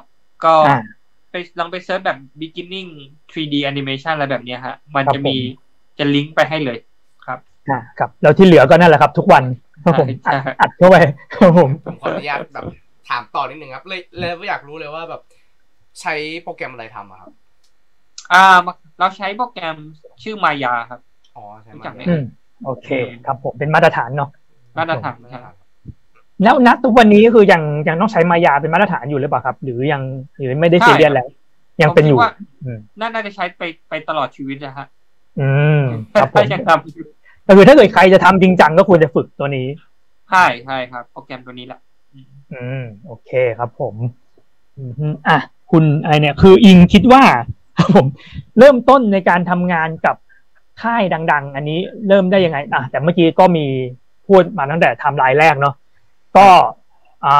ก็ ไปลองไปเซิร์ชแบบ beginning ทรี ดี animation อะไรแบบนี้ฮะมันจะมีจะลิงก์ไปให้เลยครับครับแล้วที่เหลือก็นั่นแหละครับทุกวันครับผมอัดเข้าไปครับผมผมขออนุญาตแบบถามต่อนิดนึงครับเลยเลยอยากรู้เลยว่าแบบใช้โปรแกรมอะไรทำครับอ่าเราใช้โปรแกรมชื่อมายาครับอ๋อใช่มั้ยอืมโอเคครับผมเป็นมาตรฐานเนาะมาตรฐานครับแล้วณทุกวันนี้คือยังยังต้องใช้มายาเป็นมาตรฐานอยู่หรือเปล่าครับหรือยังหรือไม่ได้ซีเรียสแล้วยังเป็นอยู่อืมน่าจะใช้ไปไปตลอดชีวิตนะฮะอืมครับผมก็คือถ้าเกิดใครจะทำจริงจังก็ควรจะฝึกตัวนี้ใช่ใช่ครับโปรแกรมตัวนี้แหละอืมโอเคครับผมอืมอ่ะคุณอะไรเนี่ยคืออิงคิดว่าผมเริ่มต้นในการทำงานกับค่ายดังๆอันนี้เริ่มได้ยังไงอ่ะแต่เมื่อกี้ก็มีพูดมาตั้งแต่ไทม์ไลน์แรกเนาะก็อ่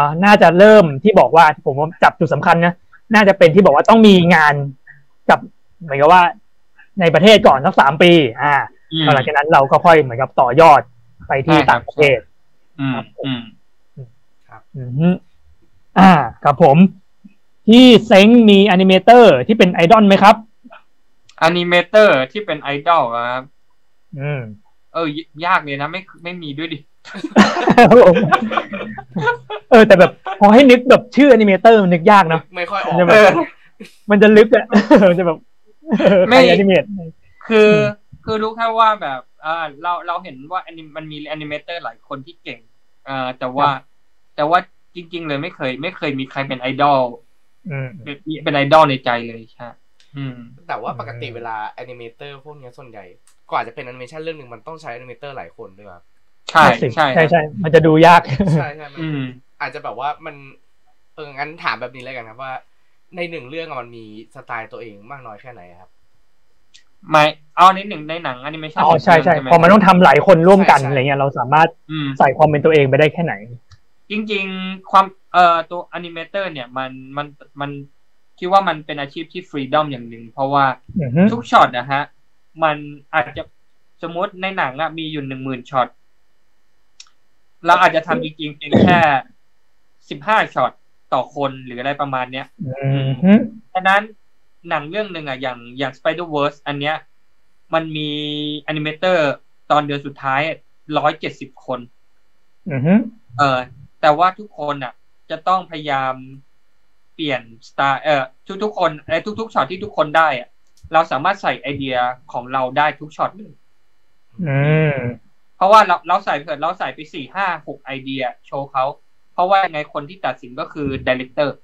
าน่าจะเริ่มที่บอกว่าผมจับจุดสำคัญนะน่าจะเป็นที่บอกว่าต้องมีงานกับเหมือนกับว่าในประเทศก่อนสักสามปีอ่าหลังจากนั้นเราก็ค่อยเหมือนกับต่อยอดไปที่ต่างประเทศอืมอืมครับอืมอ่าครับผมที่เซ้งมีแอนิเมเตอร์ที่เป็นไอดอลไหมครับแอนิเมเตอร์ที่เป็นไอดอลครับอืมเออยากเลยนะไม่ไม่มีด้วยดิเออแต่แบบพอให้นึกแบบชื่อแอนิเมเตอร์มันนึกยากเนาะไม่ค่อยออกมันจะลึกอ่ะมันจะแบบไม่แอนิเมตคือคือรู้แค่ว่าแบบอ่าเราเราเห็นว่ามันมีแอนิเมเตอร์หลายคนที่เก่งอ่าแต่ว่าแต่ว่าจริงๆเลยไม่เคยไม่เคยมีใครเป็นไอดอลเป็นไอดอลในใจเลยใช่แต่ว่าปกติเวลาแอนิเมเตอร์พวกนี้ส่วนใหญ่กว่าจะเป็นแอนิเมชันเรื่องนึงมันต้องใช้แอนิเมเตอร์หลายคนด้วยครับใช่ใช่ใช่มันจะดูยากใช่ใช่อาจจะแบบว่ามันเอองั้นถามแบบนี้เลยกันครับว่าในหนึ่งเรื่องมันมีสไตล์ตัวเองมากน้อยแค่ไหนครับไม่เอาในหนึ่งในหนังแอนิเมชันอ๋อใช่ใช่พอมันต้องทำหลายคนร่วมกันอะไรเงี้ยเราสามารถใส่ความเป็นตัวเองไปได้แค่ไหนจริงๆความเอ่อตัวแอนิเมเตอร์เนี่ยมันมันมันคิดว่ามันเป็นอาชีพที่ฟรีดอมอย่างหนึ่งเพราะว่าทุกช็อตนะฮะมันอาจจะสมมติในหนังอะมีอยู่ หนึ่งหมื่น ช็อตเราอาจจะทำจริงๆเพียงแค่สิบห้าช็อตต่อคนหรืออะไรประมาณเนี้ยฉะนั้นหนังเรื่องนึงอะอย่างอย่าง Spider Verse อันเนี้ยมันมีแอนิเมเตอร์ตอนเดือนสุดท้ายหนึ่งร้อยเจ็ดสิบคนอือฮึเออแต่ว่าทุกคนอะจะต้องพยายามเปลี่ยนสไตล์เอ่อทุกๆคนไอ้ทุกๆช็อตที่ทุกคนได้อะเราสามารถใส่ไอเดียของเราได้ทุกช็อตเลยอืมเพราะว่าเราเราใส่เกิดเราใส่ไป สี่ ห้า หก ไอเดียโชว์เขาเพราะว่าไงคนที่ตัดสินก็คือไดเรคเตอร์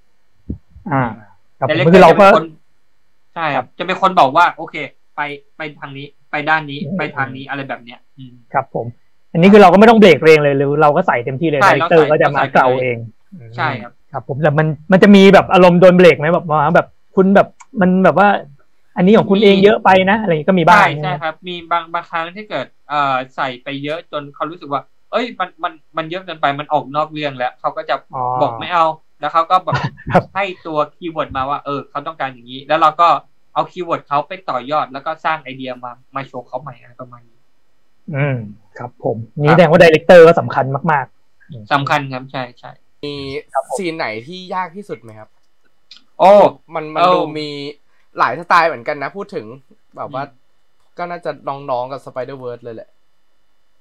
อ่าครับคือเราก็ใช่ครับจะเป็นคนบอกว่าโอเคไปไปทางนี้ไปด้านนี้ไปทางนี้อะไรแบบเนี้ยครับผมอันนี้คือเราก็ไม่ต้องเบรกเองเลยหรือเราก็ใส่เต็มที่เลยไดเรคเตอร์ก็จะมาเกลาเองใช่ครับครับผมแต่มันมันจะมีแบบอารมณ์โดนเบรกมั้ยแบบว่าแบบคุณแบบมันแบบว่าอันนี้ของคุณเองเยอะไปนะอะไรก็มีบ้างใช่ใช่ครับมีบางบางครั้งที่เกิดเอ่อใส่ไปเยอะจนเขารู้สึกว่าเอ้ยมันมันมันเยอะเกินไปมันออกนอกเรื่องแล้วเขาก็จะบอกไม่เอาแล้วเขาก็แบบให้ตัวคีย์เวิร์ดมาว่าเออเขาต้องการอย่างนี้แล้วเราก็เอาคีย์เวิร์ดเขาไปต่อยอดแล้วก็สร้างไอเดียมามาโชว์เขาใหม่อะไรประมาณนี้อืมครับผมนี่แสดงว่าไดเรคเตอร์ก็สำคัญมากๆสำคัญครับใช่ใช่มีซีนไหนที่ยากที่สุดไหมครับโอ้มันมันดูมีหลายสไตล์เหมือนกันนะพูดถึงแบบว่าก็น่าจะน้องๆกับ Spider-Verse เลยแหละ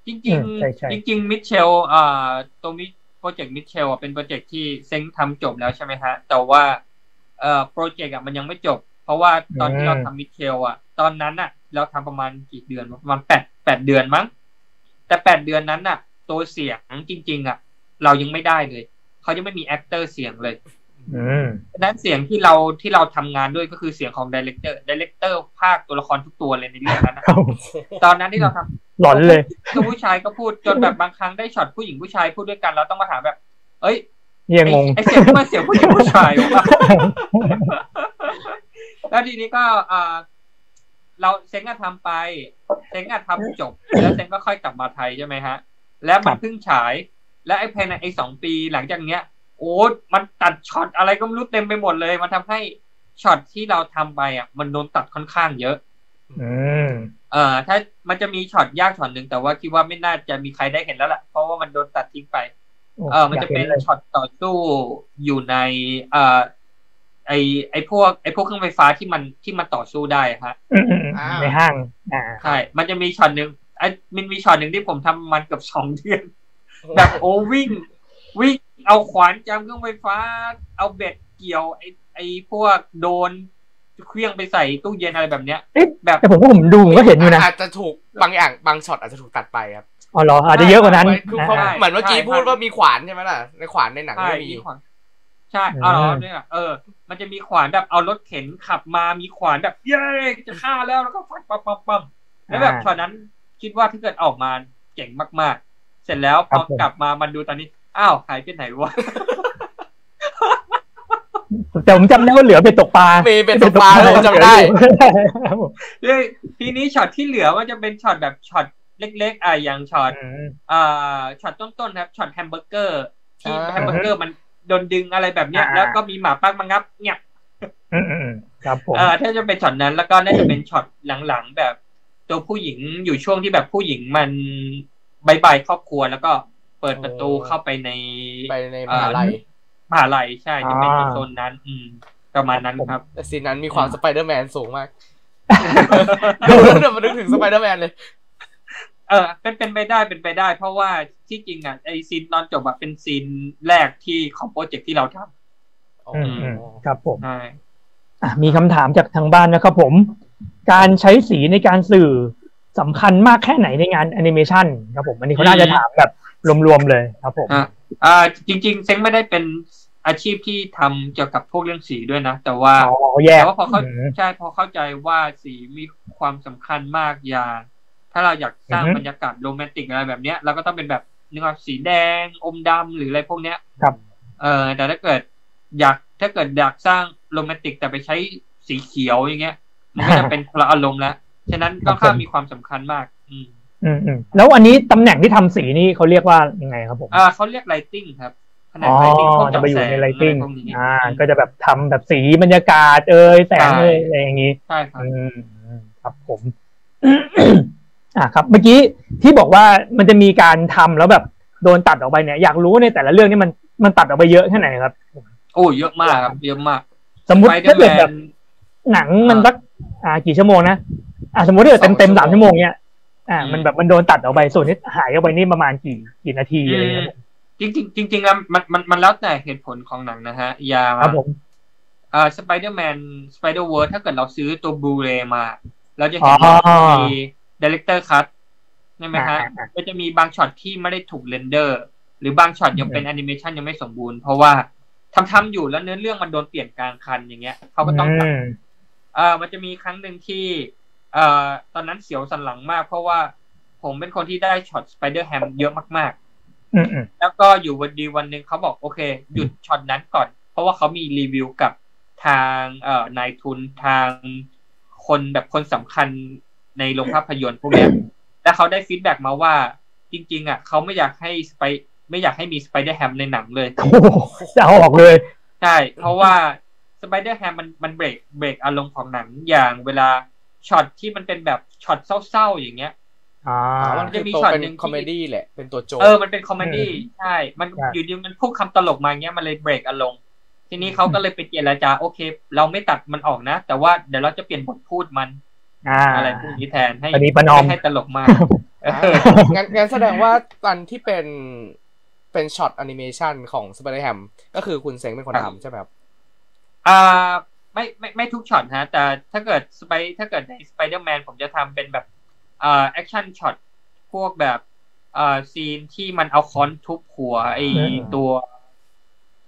จริงๆจริงๆมิเชลอ่าตัวมิโปรเจกต์มิเชลอ่ะเป็นโปรเจกต์ที่เซ้งทำจบแล้วใช่ไหมฮะแต่ว่าเอ่อโปรเจกต์อ่ะมันยังไม่จบเพราะว่าตอนที่เราทำมิเชลอ่ะตอนนั้นอ่ะเราทำประมาณกี่เดือนประมาณ8 8เดือนมั้งแต่แปดเดือนนั้นน่ะตัวเสียงจริงๆอ่ะเรายังไม่ได้เลยเขายังไม่มีแอคเตอร์เสียงเลยดังนั้นเสียงที่เราที่เราทำงานด้วยก็คือเสียงของไดเรคเตอร์ไดเรคเตอร์ภาคตัวละครทุกตัวเลยในเรื่องนั้นตอนนั้นที่เราทำหลอนเลยคือผู้ชายก็พูดจนแบบบางครั้งได้ช็อตผู้หญิงผู้ชายพูดด้วยกันเราต้องมาถามแบบเอ้ยยังงงไอเสียงที่มันเสียงผู้หญิงผู้ชายแล้วทีนี้ก็เราเซ็งก็ทำไปเซ็งก็ทำจบแล้วเซ็งก็ค่อยกลับมาไทยใช่ไหมฮะแล้วมันเพิ่งฉายและไอ้ภายในไอ้สองปีหลังจากเนี้ยโอ้มันตัดช็อตอะไรก็ไม่รู้เต็มไปหมดเลยมันทำให้ช็อตที่เราทำไปอ่ะมันโดนตัดค่อนข้างเยอะอืมเอ่อถ้ามันจะมีช็อตยากช็อตนึงแต่ว่าคิดว่าไม่น่าจะมีใครได้เห็นแล้วล่ะเพราะว่ามันโดนตัดทิ้งไปเอ่อมันจะเป็นช็อตต่อสู้อยู่ในเอ่อไอ ไอไอพวกไอพวกเครื่องไฟฟ้าที่มันที่มันต่อสู้ได้ฮะในห้างอ่าใช่มันจะมีช็อตนึงไอมันมีช็อตนึงที่ผมทำมันกับสองเดือนแบบโอวิ่งวิ่งเอาขวานจามเครื่องไฟฟ้าเอาเบ็ดเกี่ยวไอไอพวกโดนเครื่องไปใส่ตู้เย็นอะไรแบบเนี้ยแบบแต่ผมก็ผมดูก็เห็นอยู่นะอาจจะถูกบางอย่างบางช็อตอาจจะถูกตัดไปครับอ๋อเหรออาจจะเยอะกว่านั้นเหมือนเมื่อกี้พูดว่ามีขวานใช่ไหมล่ะในขวานในหนังไม่มีใช่อ๋อเนี่ยเออมันจะมีขวานแบบเอารถเข็นขับมามีขวานแบบเย้จะฆ่าแล้วแล้วก็ฟัดปั๊มปั๊มปั๊มแล้วแบบตอนนั้นคิดว่าถ้าเกิดออกมาเก่งมากๆเสร็จแล้วพอกลับมามันดูตอนนี้อ้าวหายไปไหนวะแต่ผมจำได้ว่าเหลือเป็นตกปลามีเป็นตกปลาผมจำได้เลยทีนี้ช็อตที่เหลือว่าจะเป็นช็อตแบบช็อตเล็กๆอ่ะอย่างช็อตอ่าช็อตต้นๆครับช็อตแฮมเบอร์เกอร์ที่แฮมเบอร์เกอร์มันโดนดึงอะไรแบบเนี้ยแล้วก็มีหมาปักมางับเงียบครับผมอ่าถ้าจะเป็นช็อตนั้นแล้วก็น่าจะเป็นช็อตหลังๆแบบตัวผู้หญิงอยู่ช่วงที่แบบผู้หญิงมันบายบายครอบครัวแล้วก็เปิดประตูเข้าไปในไปในมหาลัยมหาลัยใช่จะเป็นโซนนั้นอืมประมาณนั้นครับแต่ซีนนั้นมีความสไปเดอร์แมนสูงมากเดี๋ยวมานึกถึงสไปเดอร์แมนเลยเออเป็นเป็นไปได้เป็นไปได้เพราะว่าที่จริงอ่ะไอซีนตอนจบแบบเป็นซีนแรกที่ของโปรเจกต์ที่เราทำอืมครับผมใช่มีคำถามจากทางบ้านนะครับผมการใช้สีในการสื่อสำคัญมากแค่ไหนในงานแอนิเมชันครับผมอันนี้เขาน่าจะถามแบบรวมๆเลยครับผมอ่าจริงๆเซ้งไม่ได้เป็นอาชีพที่ทำเกี่ยวกับพวกเรื่องสีด้วยนะแต่ว่าแต่ว่าพอเข้าใช่พอเข้าใจว่าสีมีความสำคัญมากอย่างถ้าเราอยากสร้างบรรยากาศโรแมนติกอะไรแบบเนี้ยเราก็ต้องเป็นแบบนึกว่าสีแดงอมดำหรืออะไรพวกเนี้ยครับเออแต่ถ้าเกิดอยากถ้าเกิดอยากสร้างโรแมนติกแต่ไปใช้สีเขียวอย่างเงี้ยมันก็จะเป็นพละอารมณ์แล้วฉะนั้นก็ค่ามีความสำคัญมากอืมอืมอืมแล้วอันนี้ตำแหน่งที่ทำสีนี่เขาเรียกว่ายังไงครับผมอ่าเขาเรียกไลติ้งครับแผนกไลติ้งก็จะไปอยู่ในไลติ้งอ่าก็จะแบบทำแบบสีบรรยากาศเอ่ยแสงเอ่ยอะไรอย่างงี้ใช่ครับอืมครับผมอ่ะครับเมื่อกี้ที่บอกว่ามันจะมีการทำแล้วแบบโดนตัดออกไปเนี่ยอยากรู้ในแต่ละเรื่องนี่มันมันตัดออกไปเยอะแค่ไหนครับโอ้เยอะมากครับเยอะมากสมมติถ้าเกิดแบบหนังมันสักอ่ากี่ชั่วโมงนะอ่าสมมติถ้าเกิดเต็มเต็มสามชั่วโมงเนี่ยอ่ามันแบบมันโดนตัดออกไปส่วนนี้หายออกไปนี่ประมาณกี่กี่นาทีอะไรเงี้ยจริงจริงจริงจริงแล้วมันมันมันแล้วแต่เหตุผลของหนังนะฮะอย่างอ่า Spider-Man Spider World ถ้าเกิดเราซื้อตัวบลูเรย์มาเราจะเห็นมีdirector cut ใช่ไหมฮะก็จะมีบางช็อตที่ไม่ได้ถูกเรนเดอร์หรือบางช็อตยังเป็นแอนิเมชันยังไม่สมบูรณ์เพราะว่าทำทำอยู่แล้วเนื้อเรื่องมันโดนเปลี่ยนกลางคันอย่างเงี้ยเขาก็ต้องตัดเอ่อมันจะมีครั้งหนึ่งที่เอ่อตอนนั้นเสียวสันหลังมากเพราะว่าผมเป็นคนที่ได้ช็อตสไปเดอร์แฮมเยอะมากๆแล้วก็อยู่วันดีวันหนึ่งเขาบอกโอเคหยุดช็อตนั้นก่อนเพราะว่าเขามีรีวิวกับทางเอ่อนายทุนทางคนแบบคนสำคัญในโรงภาพยนตร์พวกนี้แล้วเขาได้ฟีดแบ็กมาว่าจริงๆอ่ะเขาไม่อยากให้สไปไม่อยากให้มีสไปเดอร์แฮมในหนังเลยจะเอาออกเลยใช่เพราะว่าสไปเดอร์แฮมมันมันเบรกเบรกอารมณ์ของหนังอย่างเวลาช็อตที่มันเป็นแบบช็อตเศร้าๆอย่างเงี้ยอ่ามันจะมีช็อตนึงคอมเมดี้แหละเป็นตัวโจ๊กเออมันเป็นคอมเมดี้ใช่มันอยู่ดีมันพุ่งคำตลกมาเงี้ยมันเลยเบรกอารมณ์ทีนี้เขาก็เลยไปเจรจาโอเคเราไม่ตัดมันออกนะแต่ว่าเดี๋ยวเราจะเปลี่ยนบทพูดมันอะไรพวกนี้แทนให้ให้ตลกมากงั้นงั้นแสดงว่าตอนที่เป็นเป็นช็อตแอนิเมชันของสไปเดอร์แฮมก็คือคุณเซ็งเป็นคนทำใช่ไหมครับอ่าไม่ไม่ไม่ทุกช็อตฮะแต่ถ้าเกิดสไปถ้าเกิดในสไปเดอร์แมนผมจะทำเป็นแบบอ่าแอคชั่นช็อตพวกแบบอ่าซีนที่มันเอาค้อนทุบหัวไอตัว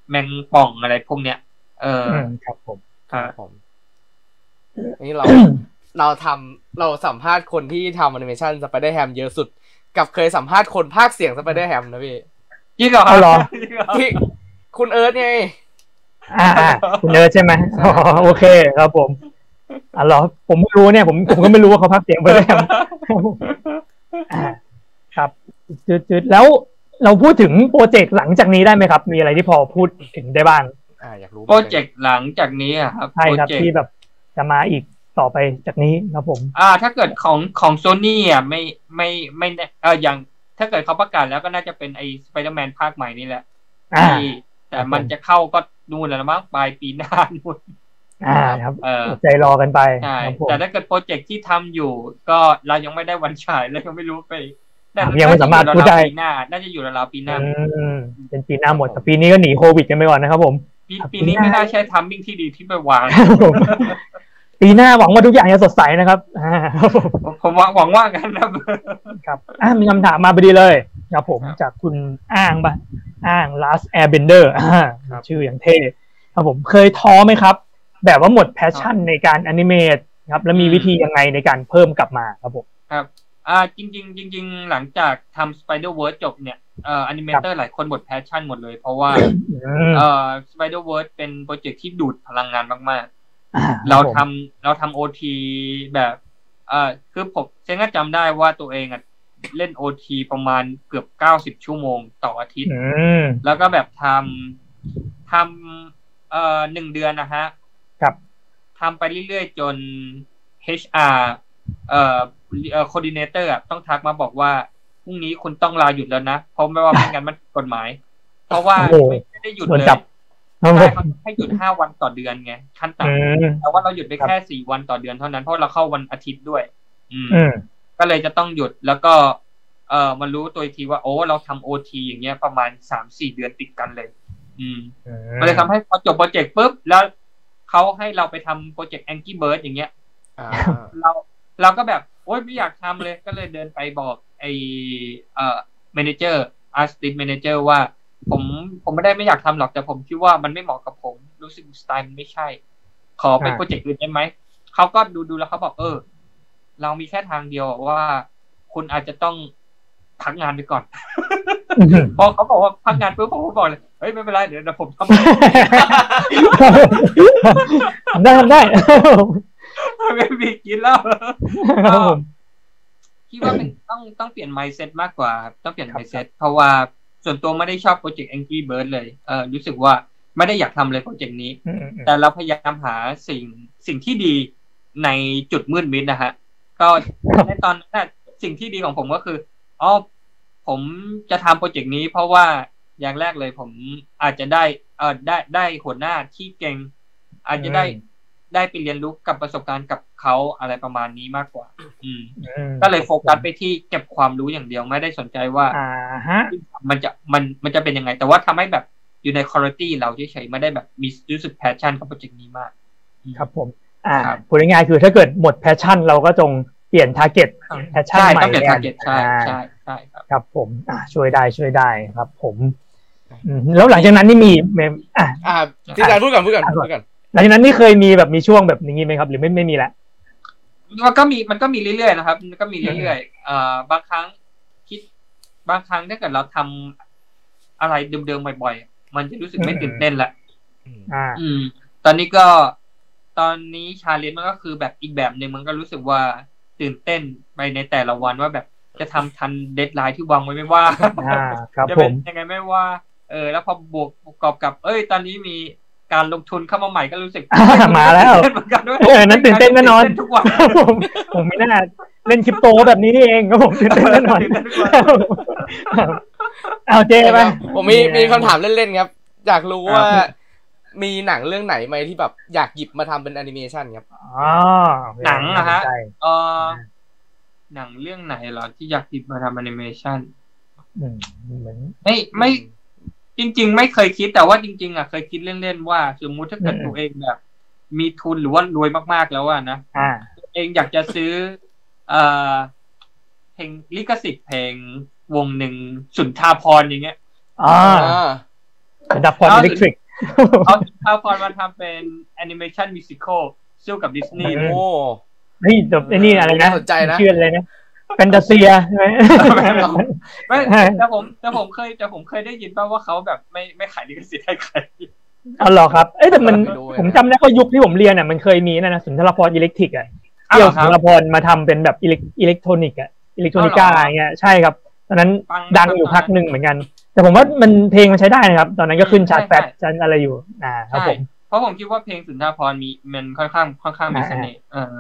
แมงป่องอะไรพวกเนี้ยเออครับผมครับผมอันนี้เราเราทำเราสัมภาษณ์คนที่ทำแอนิเมชันสไปเดอร์แฮมเยอะสุดกับเคยสัมภาษณ์คนภาคเสียงสไปเดอร์แฮมนะพี่ยิ่งเหรอเอาหรอที่คุณเอิร์ธไงอ่าคุณเอิร์ธใช่ไหมอ๋อโอเคครับผมอ๋อหรอผมไม่รู้เนี่ยผมผมก็ไม่รู้ว่าเขาภาคเสียงสไปเดอร์แฮมครับจุดๆแล้วเราพูดถึงโปรเจกต์หลังจากนี้ได้ไหมครับมีอะไรที่พอพูดถึงได้บ้างอ่าอยากรู้โปรเจกต์หลังจากนี้อ่ะครับใช่ครับที่แบบจะมาอีกต่อไปจากนี้ครับผมอ่าถ้าเกิดของของ Sony อ่ะไม่ไม่ไม่เอออย่างถ้าเกิดเขาประกาศแล้วก็น่าจะเป็นไอ้ Spider-Man ภาคใหม่นี่แหละอ่าแต่มันจะเข้าก็ นู่นแล้วมั้งปลายปีหน้านู่นอ่าครับอดใจรอกันไปแต่ถ้าเกิดโปรเจกต์ที่ทำอยู่ก็เรายังไม่ได้วันฉายเลยยังไม่รู้ไปยังไม่สามารถพูดได้ปีหน้าน่าจะอยู่ราวๆปีหน้าเป็นปีหน้าหมดแต่ปีนี้ก็หนีโควิดกันไปก่อนนะครับผมปีนี้ไม่น่าใช้ทัมมิ่งที่ดีที่ไปวางปีหน้าหวังว่าทุกอย่างจะสดใสนะครับผมหวังว่างั้นนะครับมีคำถามมาพอดีเลยครับผมจากคุณอ้างบ้างอ้าง last airbender ชื่ออย่างเท่ครับผมเคยท้อไหมครับแบบว่าหมดแพชชั่นในการอนิเมตครับแล้วมีวิธียังไงในการเพิ่มกลับมาครับผมครับอ่าจริงๆจริงๆหลังจากทำ Spider-Verse จบเนี่ยเอ่อแอนิเมเตอร์หลายคนหมดแพชชั่นหมดเลยเพราะว่าเอ่อ Spider-Verse เป็นโปรเจกต์ที่ดูดพลังงานมากๆเราทำเราทำ โอ ที แบบเอ่อคือผมฉันก็จำได้ว่าตัวเองอ่ะเล่น โอ ที ประมาณเกือบเก้าสิบชั่วโมงต่ออาทิตย์แล้วก็แบบทำทำเอ่อหนึ่งเดือนนะฮะครับทำไปเรื่อยๆจน เอช อาร์ เอ่อเอ่อ coordinator อ่ะต้องทักมาบอกว่าพรุ่งนี้คุณต้องลาหยุดแล้วนะเพราะไม่ว่าไม่งั้นมันผิดกฎหมายเพราะว่าไม่ได้หยุดเลยได้เขาให้หยุดห้าวันต่อเดือนไงขั้นต่ำแต่ว่าเราหยุดไปแค่สี่วันต่อเดือนเท่านั้นเพราะเราเข้าวันอาทิตย์ด้วยอืมก็เลยจะต้องหยุดแล้วก็เอ่อมารู้ตัวอีกทีว่าโอ้เราทำ โอ ที อย่างเงี้ยประมาณ สามถึงสี่ เดือนติดกันเลยอืมก็เลยทำให้พอจบโปรเจกต์ปุ๊บแล้วเขาให้เราไปทำโปรเจกต์ Angry Birds อย่างเงี้ยเราเราก็แบบโอ๊ยไม่อยากทำเลยก็เลยเดินไปบอกไอเอ่อแมเนเจอร์อาร์ติสต์แมเนเจอร์ว่าผมผมไม่ได้ไม่อยากทำหรอกแต่ผมคิดว่ามันไม่เหมาะกับผมรู้สึกสไตล์มันไม่ใช่ขอไปโปรเจกต์อื่นได้ไหมเขาก็ดูดูแล้วเขาบอกเออเรามีแค่ทางเดียวว่าคุณอาจจะต้องพักงานไปก่อนพอเขาบอกว่าพักงานปุ๊บผมก็บอกเลยเฮ้ยไม่เป็นไรเดี๋ยวผมทำได้ทำได้ไม่มีกินแล้วคิดว่ามันต้องต้องเปลี่ยน mindset มากกว่าต้องเปลี่ยน mindset เพราะว่าส่วนตัวไม่ได้ชอบโปรเจกต์ Angry Birds เลยเออรู้สึกว่าไม่ได้อยากทำเลยโปรเจกต์นี้แต่เราพยายามหาสิ่งสิ่งที่ดีในจุดมืดมิดนะฮะก็ในตอนนั้นสิ่งที่ดีของผมก็คืออ๋อผมจะทำโปรเจกต์นี้เพราะว่าอย่างแรกเลยผมอาจจะได้เออได้ได้หัวหน้าที่เก่งอาจจะได้ได้ไปเรียนรู้กับประสบการณ์กับเขาอะไรประมาณนี้มากกว่าอืมก็เลยโฟกัสไปที่เก็บความรู้อย่างเดียวไม่ได้สนใจว่าอ่าฮะมันจะมันมันจะเป็นยังไงแต่ว่าทำให้แบบอยู่ในคุณภาพเราเฉยๆไม่ได้แบบมีรู้สึกแพชชั่นกับโปรเจกต์นี้มากครับผมอ่าพูดง่ายๆคือถ้าเกิดหมดแพชชั่นเราก็จงเปลี่ยนทาร์เก็ตแพชชั่นใหม่แล้วใช่ใช่ใช่ครับครับผมอ่าช่วยได้ช่วยได้ครับผมแล้วหลังจากนั้นนี่มีอ่าอ่าที่การพูดก่อนพูดก่อนพูดก่อนหลังจากนั้นนี่เคยมีแบบมีช่วงแบบอย่างนี้ไหมครับหรือไม่ไม่มีแล้วมันก็มีมันก็มีเรื่อยๆนะครับมันก็มีเรื่อยๆเอ่อบางครั้งคิดบางครั้งถ้าเกิดเราทำอะไรเดิมๆบ่อยๆมันจะรู้สึกไม่ตื่นเต้นละอ่าอืมตอนนี้ก็ตอนนี้ชาเลนจ์มันก็คือแบบอีกแบบนึงมันก็รู้สึกว่าตื่นเต้นไปในแต่ละวันว่าแบบจะทำทันเดดไลน์ที่วางไว้ไม่ว่าอ่าครับผมยังไงไม่ว่าเออแล้วพอบวกประกอบกับเอ้ยตอนนี้มีการลงทุนเข้ามาใหม่ก็รู้สึกมาแล้วเหมือนกันด้วยเออนั้นตื่นเต้นแน่นอนทุกวันผมผมไม่น่าเล่นคริปโตแบบนี้นี่เองครับผมตื่นเต้นแน่นอนเอาเจ๊ไปผมมีมีคำถามเล่นๆครับอยากรู้ว่ามีหนังเรื่องไหนไหมที่แบบอยากหยิบมาทำเป็นแอนิเมชันครับอ๋อหนังนะฮะเออหนังเรื่องไหนเหรอที่อยากหยิบมาทำแอนิเมชันไม่ไม่จริงๆไม่เคยคิดแต่ว่าจริงๆอ่ะเคยคิดเล่นๆว่าสมมุติถ้าเกิดตัวเองแบบมีทุนหรือว่ารวยมากๆแล้วอ่ะนะตัวเองอยากจะซื้อเอ่อเพลงลิขสิทธิ์เพลงวงหนึ่งสุนทรภรณ์อย่างเงี้ยอ่าสุนทรภรณ์อิเล็กทริกเอาสุนทรภรณ์มาทำเป็นแอนิเมชั่นมิวสิคอลสู้กับดิสนีย์โอ้นี่จบไอ้นี่อะไรนะสนใจนะชื่ออะไรนะแฟนตาเซียใช่ไหมไม่แต่ผมแต่ผมเคยแต่ผมเคยได้ยินป่ะว่าเขาแบบไม่ไม่ขายลิขสิทธิ์ให้ใครอ๋อเหรอครับเอ้แต่มันผมจำได้ว่ายุคที่ผมเรียนอ่ะมันเคยมีนั่นนะสุนทรภรณ์อิเล็กทริกอ่ะเกี่ยวกับสุนทรภรณ์มาทำเป็นแบบอิเล็กทรอนิกอ่ะอิเล็กทรอนิก้าอะไรเงี้ยใช่ครับตอนนั้นดังอยู่พักหนึ่งเหมือนกันแต่ผมว่ามันเพลงมันใช้ได้นะครับตอนนั้นก็ขึ้นชาร์ตแฟชั่นอะไรอยู่อ่าครับผมเพราะผมคิดว่าเพลงสุนทรภรณ์มีมันค่อนข้างค่อนข้างมีเสน่ห์เออ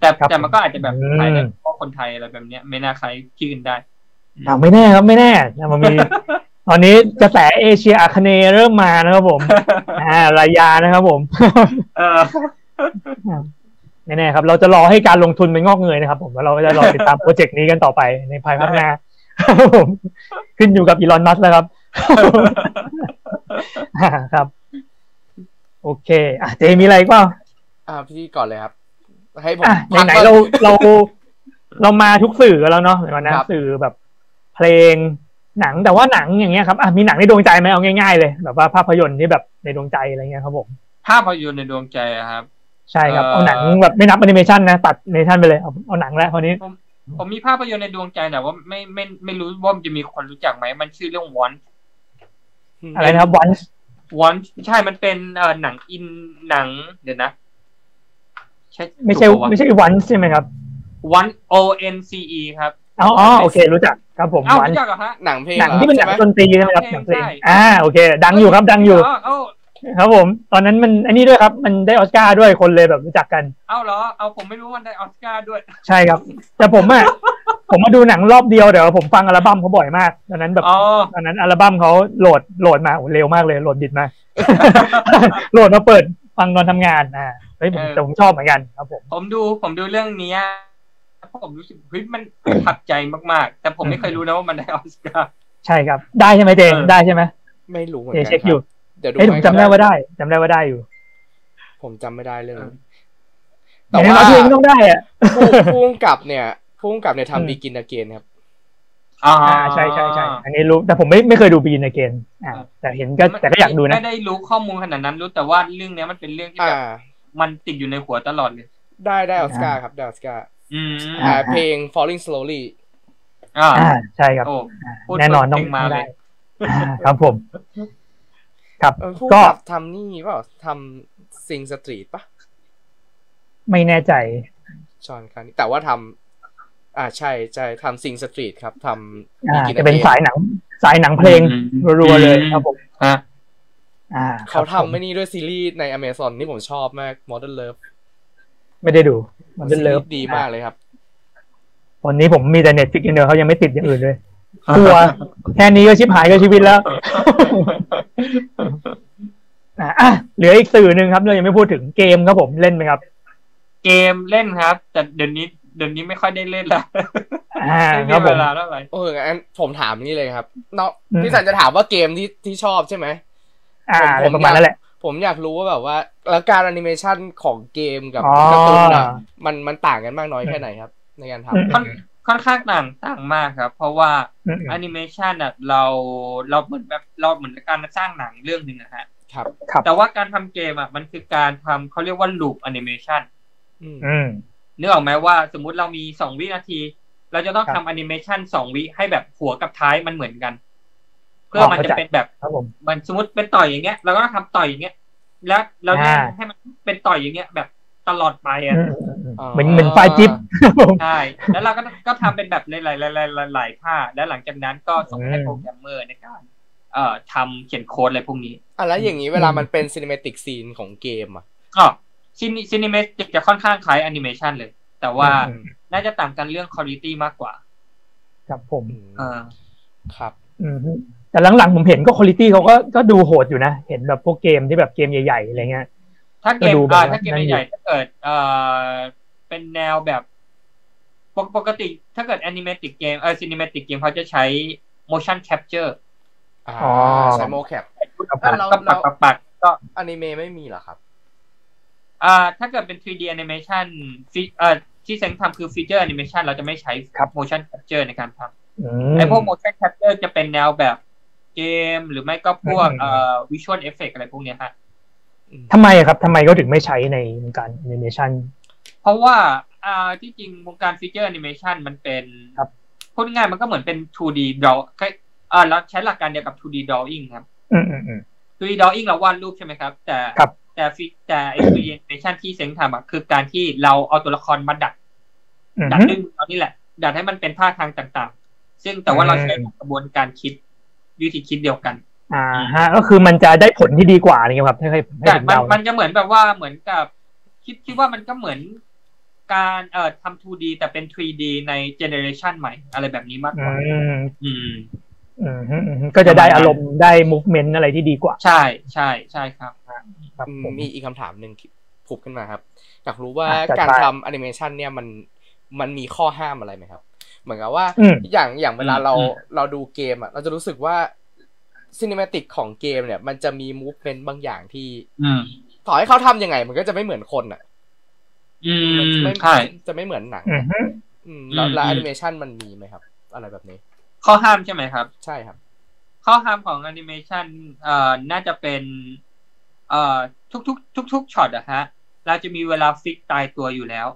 แต่แต่มันก็อาจจะแบบขายได้เพราะคนไทยอะไรแบบเนี้ยไม่น่าขายที่อื่นได้ไม่แน่ครับไม่แน่มันมี ตอนนี้กระแสเอเชียอาคเนย์เริ่มมานะครับผมอ่ารายานะครับผมแน่ๆครับเราจะรอให้การลงทุนมันงอกเงยนะครับผมแล้วเราก็จะรอติดตามโปรเจกต์นี้กันต่อไปในภายภาคหน้าครับผมขึ้นอยู่กับอีลอน มัสก์แล้วครับครับโอเคอ่ะเจมีอะไรก็อ่าพี่ก่อนเลยครับให้ผมไหนๆเราเราเรามาทุกสื่อแล้วเนาะก่อนนะสื่อแบบเพลงหนังแต่ว่าหนังอย่างเงี้ยครับอ่ะมีหนังในดวงใจไหมเอาง่ายๆเลยแบบว่าภาพยนตร์ที่แบบในดวงใจอะไรเงี้ยครับผมภาพยนตร์ในดวงใจครับใช่ครับเอาหนังแบบไม่นับแอนิเมชันนะตัดแอนิเมชันไปเลยเอาเอาหนังแล้วคราวนี้ผมผมมีภาพยนตร์ในดวงใจแต่ว่าไม่ไม่ไม่รู้ว่าจะมีคนรู้จักไหมมันชื่อเรื่องวอนอะไรนะครับวอนวอนใช่มันเป็นเอ่อหนังอินหนังเดี๋ยวนะไม่ใช่ไม่ใช่วันใช่ไหมครับวัน O N C E ครับอ๋อโอเครู้จักครับผมวันรู้จักเหรอฮะหนังเพลงหนังที่เป็นหนังดนตรีนะครับหนังเพลงอ่าโอเคดังอยู่ครับดังอยู่ครับผมตอนนั้นมันอันนี้ด้วยครับมันได้ออสการ์ด้วยคนเลยแบบรู้จักกันเอ้าเหรอเอาผมไม่รู้มันได้ออสการ์ด้วยใช่ครับแต่ผมอ่ะผมมาดูหนังรอบเดียวเดี๋ยวผมฟังอัลบั้มเขาบ่อยมากตอนนั้นแบบตอนนั้นอัลบั้มเขาโหลดโหลดมาเร็วมากเลยโหลดดิบมาโหลดมาเปิดฟังตอนทำงานอ่าเฮ้ยผมแต่ผมชอบเหมือนกันครับผมผมดูผมดูเรื่องนี้ผมรู้สึกเฮ้ยมันประทับใจมากๆแต่ผมไม่เคยรู้นะว่ามันได้ออสการ์ใช่ครับได้ใช่ไหมเจนได้ใช่ไหมไม่รู้เหมือนกันเช็คอยู่เดี๋ยวดูผมจำได้ว่าได้จำได้ว่าได้อยู่ผมจำไม่ได้เลยแต่ว่าเพลงต้องได้อ่ะพุ่งกลับเนี่ยพุ่งกลับเนี่ยทำบีกินอเกนครับอ่าใช่ใช่ใช่อันนี้รู้แต่ผมไม่ไม่เคยดูบีกินอเกนอ่าแต่เห็นก็แต่ก็อยากดูนะไม่ได้รู้ข้อมูลขนาดนั้นรู้แต่ว่าเรื่องนี้มันเป็นเรื่องที่แบบมันติดอยู่ในหัวตลอดเลยได้ได้ออสการ์ครับได้ออสการ์เพลง falling slowly อ่าใช่ครับแน่นอนต้องมาเลยครับผมครับก็ทำนี่ป่ะทำซิงสตรีทป่ะไม่แน่ใจชอนครับแต่ว่าทำอ่าใช่ใช่ทำซิงสตรีทครับทำจะเป็นสายหนังสายหนังเพลงรัวๆเลยครับผมเขาทำไม่นี่ด้วยซีรีส์ใน Amazon นี่ผมชอบมาก Modern Love ไม่ได้ดู Modern Love ดีมากเลยครับตอนนี้ผมมีแต่ Netflix อย่างเดียวเขายังไม่ติดอย่างอื่นเลยกลัวแค่นี้ก็ชิบหายกับชีวิตแล้วอ่ะเหลืออีกสื่อหนึ่งครับเรายังไม่พูดถึงเกมครับผมเล่นไหมครับเกมเล่นครับแต่เดี๋ยวนี้เดี๋ยวนี้ไม่ค่อยได้เล่นละไม่มีเวลาเท่าไหร่โอ้ยงั้นผมถามนี่เลยครับน้องพี่สันจะถามว่าเกมที่ที่ชอบใช่ไหมผมประมาณนั้นแหละผมอยากรู้ว่าแบบว่าแล้วการแอนิเมชันของเกมกับการ์ตูนอ่ะมันมันต่างกันมากน้อยแค่ไหนครับในการทำค่อนข้างต่างต่างมากครับเพราะว่าแอนิเมชันอ่ะเราเราเหมือนแบบเราเหมือนการสร้างหนังเรื่องหนึ่งนะฮะครับแต่ว่าการทำเกมอ่ะมันคือการทำเขาเรียกว่าลูปแอนิเมชันนึกออกไหมว่าสมมุติเรามีสองวินาทีเราจะต้องทำแอนิเมชันสองวิให้แบบหัวกับท้ายมันเหมือนกันเพื่อมันจะเป็นแบบมันสมมติเป็นต่อยอย่างเงี้ยเราก็ทำต่อยอย่างเงี้ยแล้วเราให้มันเป็นต่อยอย่างเงี้ยแบบตลอดไปอ่ะเหมือนเหมือนไฟจิ๊บใช่แล้วเราก็ก็ทำเป็นแบบหลายหลายหลายหลายท่าแล้วหลังจากนั้นก็ส่งให้โปรแกรมเมอร์ในการเอ่อทำเขียนโค้ดอะไรพวกนี้อ่ะแล้วอย่างนี้เวลามันเป็นซินิเมติกซีนของเกมอ่ะก็ซินิซินิเมติกจะค่อนข้างคล้ายแอนิเมชันเลยแต่ว่าน่าจะต่างกันเรื่องคุณภาพมากกว่าครับผมอ่าครับอืมแต่หลังๆผมเห็นก็คุณภาพเขาก็ก็ดูโหดอยู่นะเห็นแบบพวกเกมที่แบบเกมใหญ่ๆอะไรเงี้ยถ้าเกมอ่าถ้าเกมใหญ่ถ้าเกิดเอ่อเป็นแนวแบบปกติถ้าเกิดแอนิเมติกเกมเออซินิเมติกเกมเขาจะใช้ motion capture อ๋อใช้โมแคปแล้วเราปัดก็แอนิเมะไม่มีเหรอครับอ่าถ้าเกิดเป็น ทรีดี animation เอ่อที่เซนทำคือ feature animation เราจะไม่ใช้ motion capture ในการทำไอพวก motion capture จะเป็นแนวแบบเกมหรือไม่ก็พวกเอ่อวิชวลเอฟเฟกต์อะไรพวกเนี้ยฮะทำไมครับทำไมเขาถึงไม่ใช้ในวงการแอนิเมชันเพราะว่าอ่าที่จริงวงการฟีเจอร์แอนิเมชันมันเป็นพูดง่ายมันก็เหมือนเป็น ทู ดี draw อ่าเราใช้หลักการเดียวกับ ทู ดี drawing ครับ ทู ดี drawing เราวาดรูปใช่ไหมครับแต่แต่ฟีแต่ไอฟีเจอร์แอนิเมชันที่เซ็งทำอ่ะคือการที่เราเอาตัวละครมาดัดดัดดึงเรานี่แหละดัดให้มันเป็นท่าทางต่างๆซึ่งแต่ว่าเราใช้กระบวนการคิดวิธีคิดเดียวกันอ่าฮะก็คือมันจะได้ผลที่ดีกว่านี่ครับให้แต่มันมันจะเหมือนแบบว่าเหมือนกับคิดคิดว่ามันก็เหมือนการเอ่อทำ ทู ดี แต่เป็น ทรีดี ในเจเนอเรชันใหม่อะไรแบบนี้มากกว่าอืม ก็จะได้อารมณ์ได้มูฟเมนต์อะไรที่ดีกว่าใช่ใช่ใช่ครับมีอีกคำถามหนึ่งผุดขึ้นมาครับอยากรู้ว่าการทำแอนิเมชันเนี่ยมันมันมีข้อห้ามอะไรไหมครับเหมือนกับว่าอย่างอย่างเวลาเราเราดูเกมอ่ะเราจะรู้สึกว่าซินิเมติกของเกมเนี่ยมันจะมีมูฟเมนต์บางอย่างที่ต่อให้เขาทำยังไงมันก็จะไม่เหมือนคนอ่ะมันจะไม่จะไม่เหมือนหนังแล้วแล้วแอนิเมชันมันมีไหมครับอะไรแบบนี้ข้อห้ามใช่ไหมครับใช่ครับข้อห้ามของแอนิเมชันเอ่อน่าจะเป็นเอ่อทุกๆทุกๆช็อตอะฮะเราจะมีเวลาฟิกตายตัวอยู่แล้ว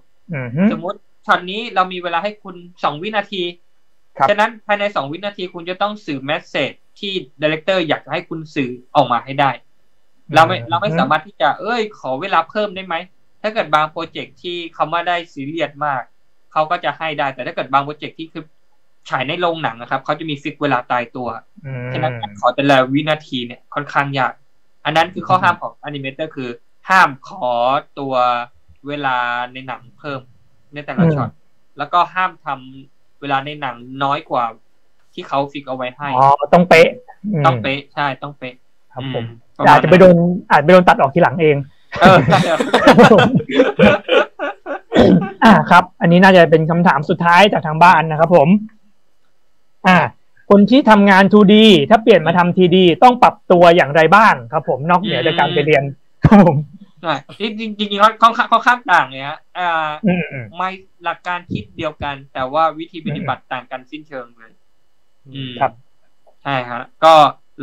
สมมติช็อตนี้เรามีเวลาให้คุณสองวินาทีฉะนั้นภายในสองวินาทีคุณจะต้องสื่อเมสเสจที่ดีเรคเตอร์อยากจะให้คุณสื่อออกมาให้ได้เราไม่เราไม่สามารถที่จะเอ้ยขอเวลาเพิ่มได้ไหมถ้าเกิดบางโปรเจกต์ที่คำว่าได้ซีเรียสมากเขาก็จะให้ได้แต่ถ้าเกิดบางโปรเจกต์ที่คือฉายในโรงหนังนะครับเขาจะมีฟิกเวลาตายตัวฉะนั้นขอแต่ละวินาทีเนี่ยค่อนข้างยากอันนั้นคือข้อห้ามของอนิเมเตอร์คือห้ามขอตัวเวลาในหนังเพิ่มในแต่ละช็อตแล้วก็ห้ามทำเวลาในหนังน้อยกว่าที่เขาฟิกเอาไว้ให้อ๋อต้องเป๊ะต้องเป๊ะใช่ต้องเป๊ะครับผมอาจจะไปโดนอาจไปโดนตัดออกทีหลังเองเอออ่าครับอันนี้น่าจะเป็นคำถามสุดท้ายจากทางบ้านนะครับผมอ่าคนที่ทำงาน ทู ดี ถ้าเปลี่ยนมาทำ ทรี ดี ต้องปรับตัวอย่างไรบ้างครับผมนอกเหนือจากการไปเรียนครับผมใช่จริงจริงเขาเขาเขาข้ามต่างเลยฮะอ่าไม่หลักการคิดเดียวกันแต่ว่าวิธีปฏิบัติต่างกันสิ้นเชิงเลยครับใช่ครับก็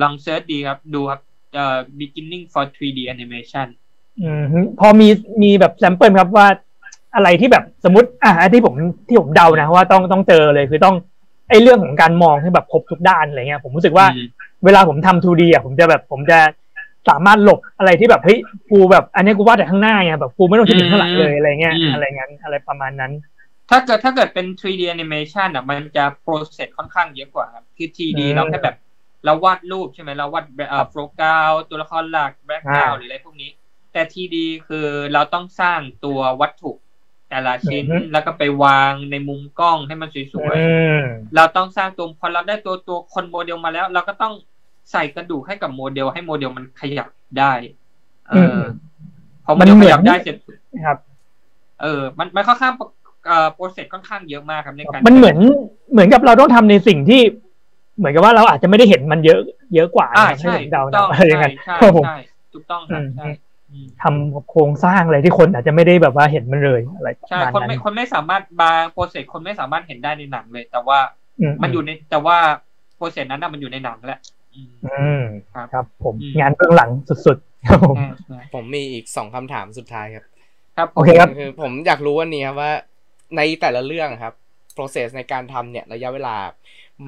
ลองเซิร์ชดีครับดูครับเอ่อ beginning for ทรี ดี animation อืมพอมีมีแบบแซมเปิลครับว่าอะไรที่แบบสมมติอ่ะที่ผมที่ผมเดานะว่าต้องต้องเจอเลยคือต้องไอ้เรื่องของการมองให้แบบครบทุกด้านอะไรเงี้ยผมรู้สึกว่าเวลาผมทำ ทู ดี อ่ะผมจะแบบผมจะสามารถหลบอะไรที่แบบเฮ้ยกูแบบอันนี้กูวาดแต่ข้างหน้าไงแบบกูไม่ต้องคิดถึงข้างหลังเลยอะไรเงี้ยอะไรงั้นอะไรประมาณนั้นถ้าเกิดถ้าเกิดเป็น ทรี ดี animation อ่ะมันจะโปรเซสค่อนข้างเยอะกว่าครับคือ ทรี ดี เราแค่แบบเราวาดรูปใช่ไหมเราวาดเอ่อโฟกัสตัวละครหลักแบ็คกราวด์หรืออะไรพวกนี้แต่ ทรี ดี คือเราต้องสร้างตัววัตถุแต่ละชิ้นแล้วก็ไปวางในมุมกล้องให้มันสวยๆเราต้องสร้างตัวพอเราได้ตัวตัวคนโมเดลมาแล้วเราก็ต้องใส่กระดูกให้กับโมเดลให้โมเดลมันขยับได้เออพอมันขยับได้เสร็จครับเออมันมันค่อนข้างโปรเซสค่อนข้างเยอะมากครับในการมันเหมือนเหมือนกับเราต้องทำในสิ่งที่เหมือนกับว่าเราอาจจะไม่ได้เห็นมันเยอะเยอะกว่าใช่ถูกต้องใช่ใช่ถูกต้องครับใช่ทำโครงสร้างอะไรที่คนอาจจะไม่ได้แบบว่าเห็นมันเลยอะไรใช่คนไม่คนไม่สามารถบางโปรเซสคนไม่สามารถเห็นได้ในหนังเลยแต่ว่ามันอยู่ในแต่ว่าโปรเซสนั้นน่ะมันอยู่ในหนังแหละอืมครับผมงานเบื้องหลังสุดๆครับผมผมมีอีกสองคำถามสุดท้ายครับครับโอเคครับคือผมอยากรู้ว่านี่ครับว่าในแต่ละเรื่องครับโปรเซสในการทำเนี่ยระยะเวลา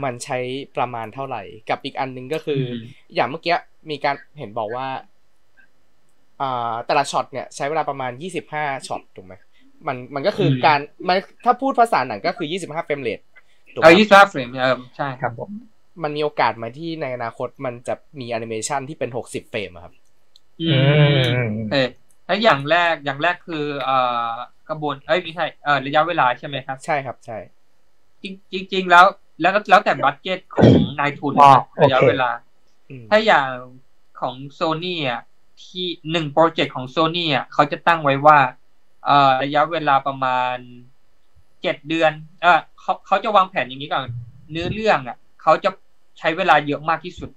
มันใช้ประมาณเท่าไหร่กับอีกอันนึงก็คืออย่างเมื่อกี้มีการเห็นบอกว่าแต่ละช็อตเนี่ยใช้เวลาประมาณยี่สิบห้าช็อตถูกไหมมันมันก็คือการมันถ้าพูดภาษาหนังก็คือยี่สิบห้าเฟรมเรทถูกไหมยี่สิบห้าเฟรมเออใช่ครับผมมันมีโอกาสไหมที่ในอนาคตมันจะมีแอนิเมชันที่เป็นหกสิบเฟรมครับอืมเออแล้วอย่างแรกอย่างแรกคือเอ่อกระบวนเอ้ยไม่ใช่เอ่อระยะเวลาใช่ไหมครับใช่ครับใช่จริงจริงแล้วแล้วแล้วแต่บัดเจ็ตของนายทุนระยะเวลาถ้าอย่างของ Sony อ่ะที่หนึ่งโปรเจกต์ของ Sony อ่ะเขาจะตั้งไว้ว่าเอ่อระยะเวลาประมาณเจ็ดเดือนเอ่อเขาเขาจะวางแผนอย่างนี้ก่อนเนื้อเรื่องอ่ะเขาจะใช้เวลาเยอะมากที่สุด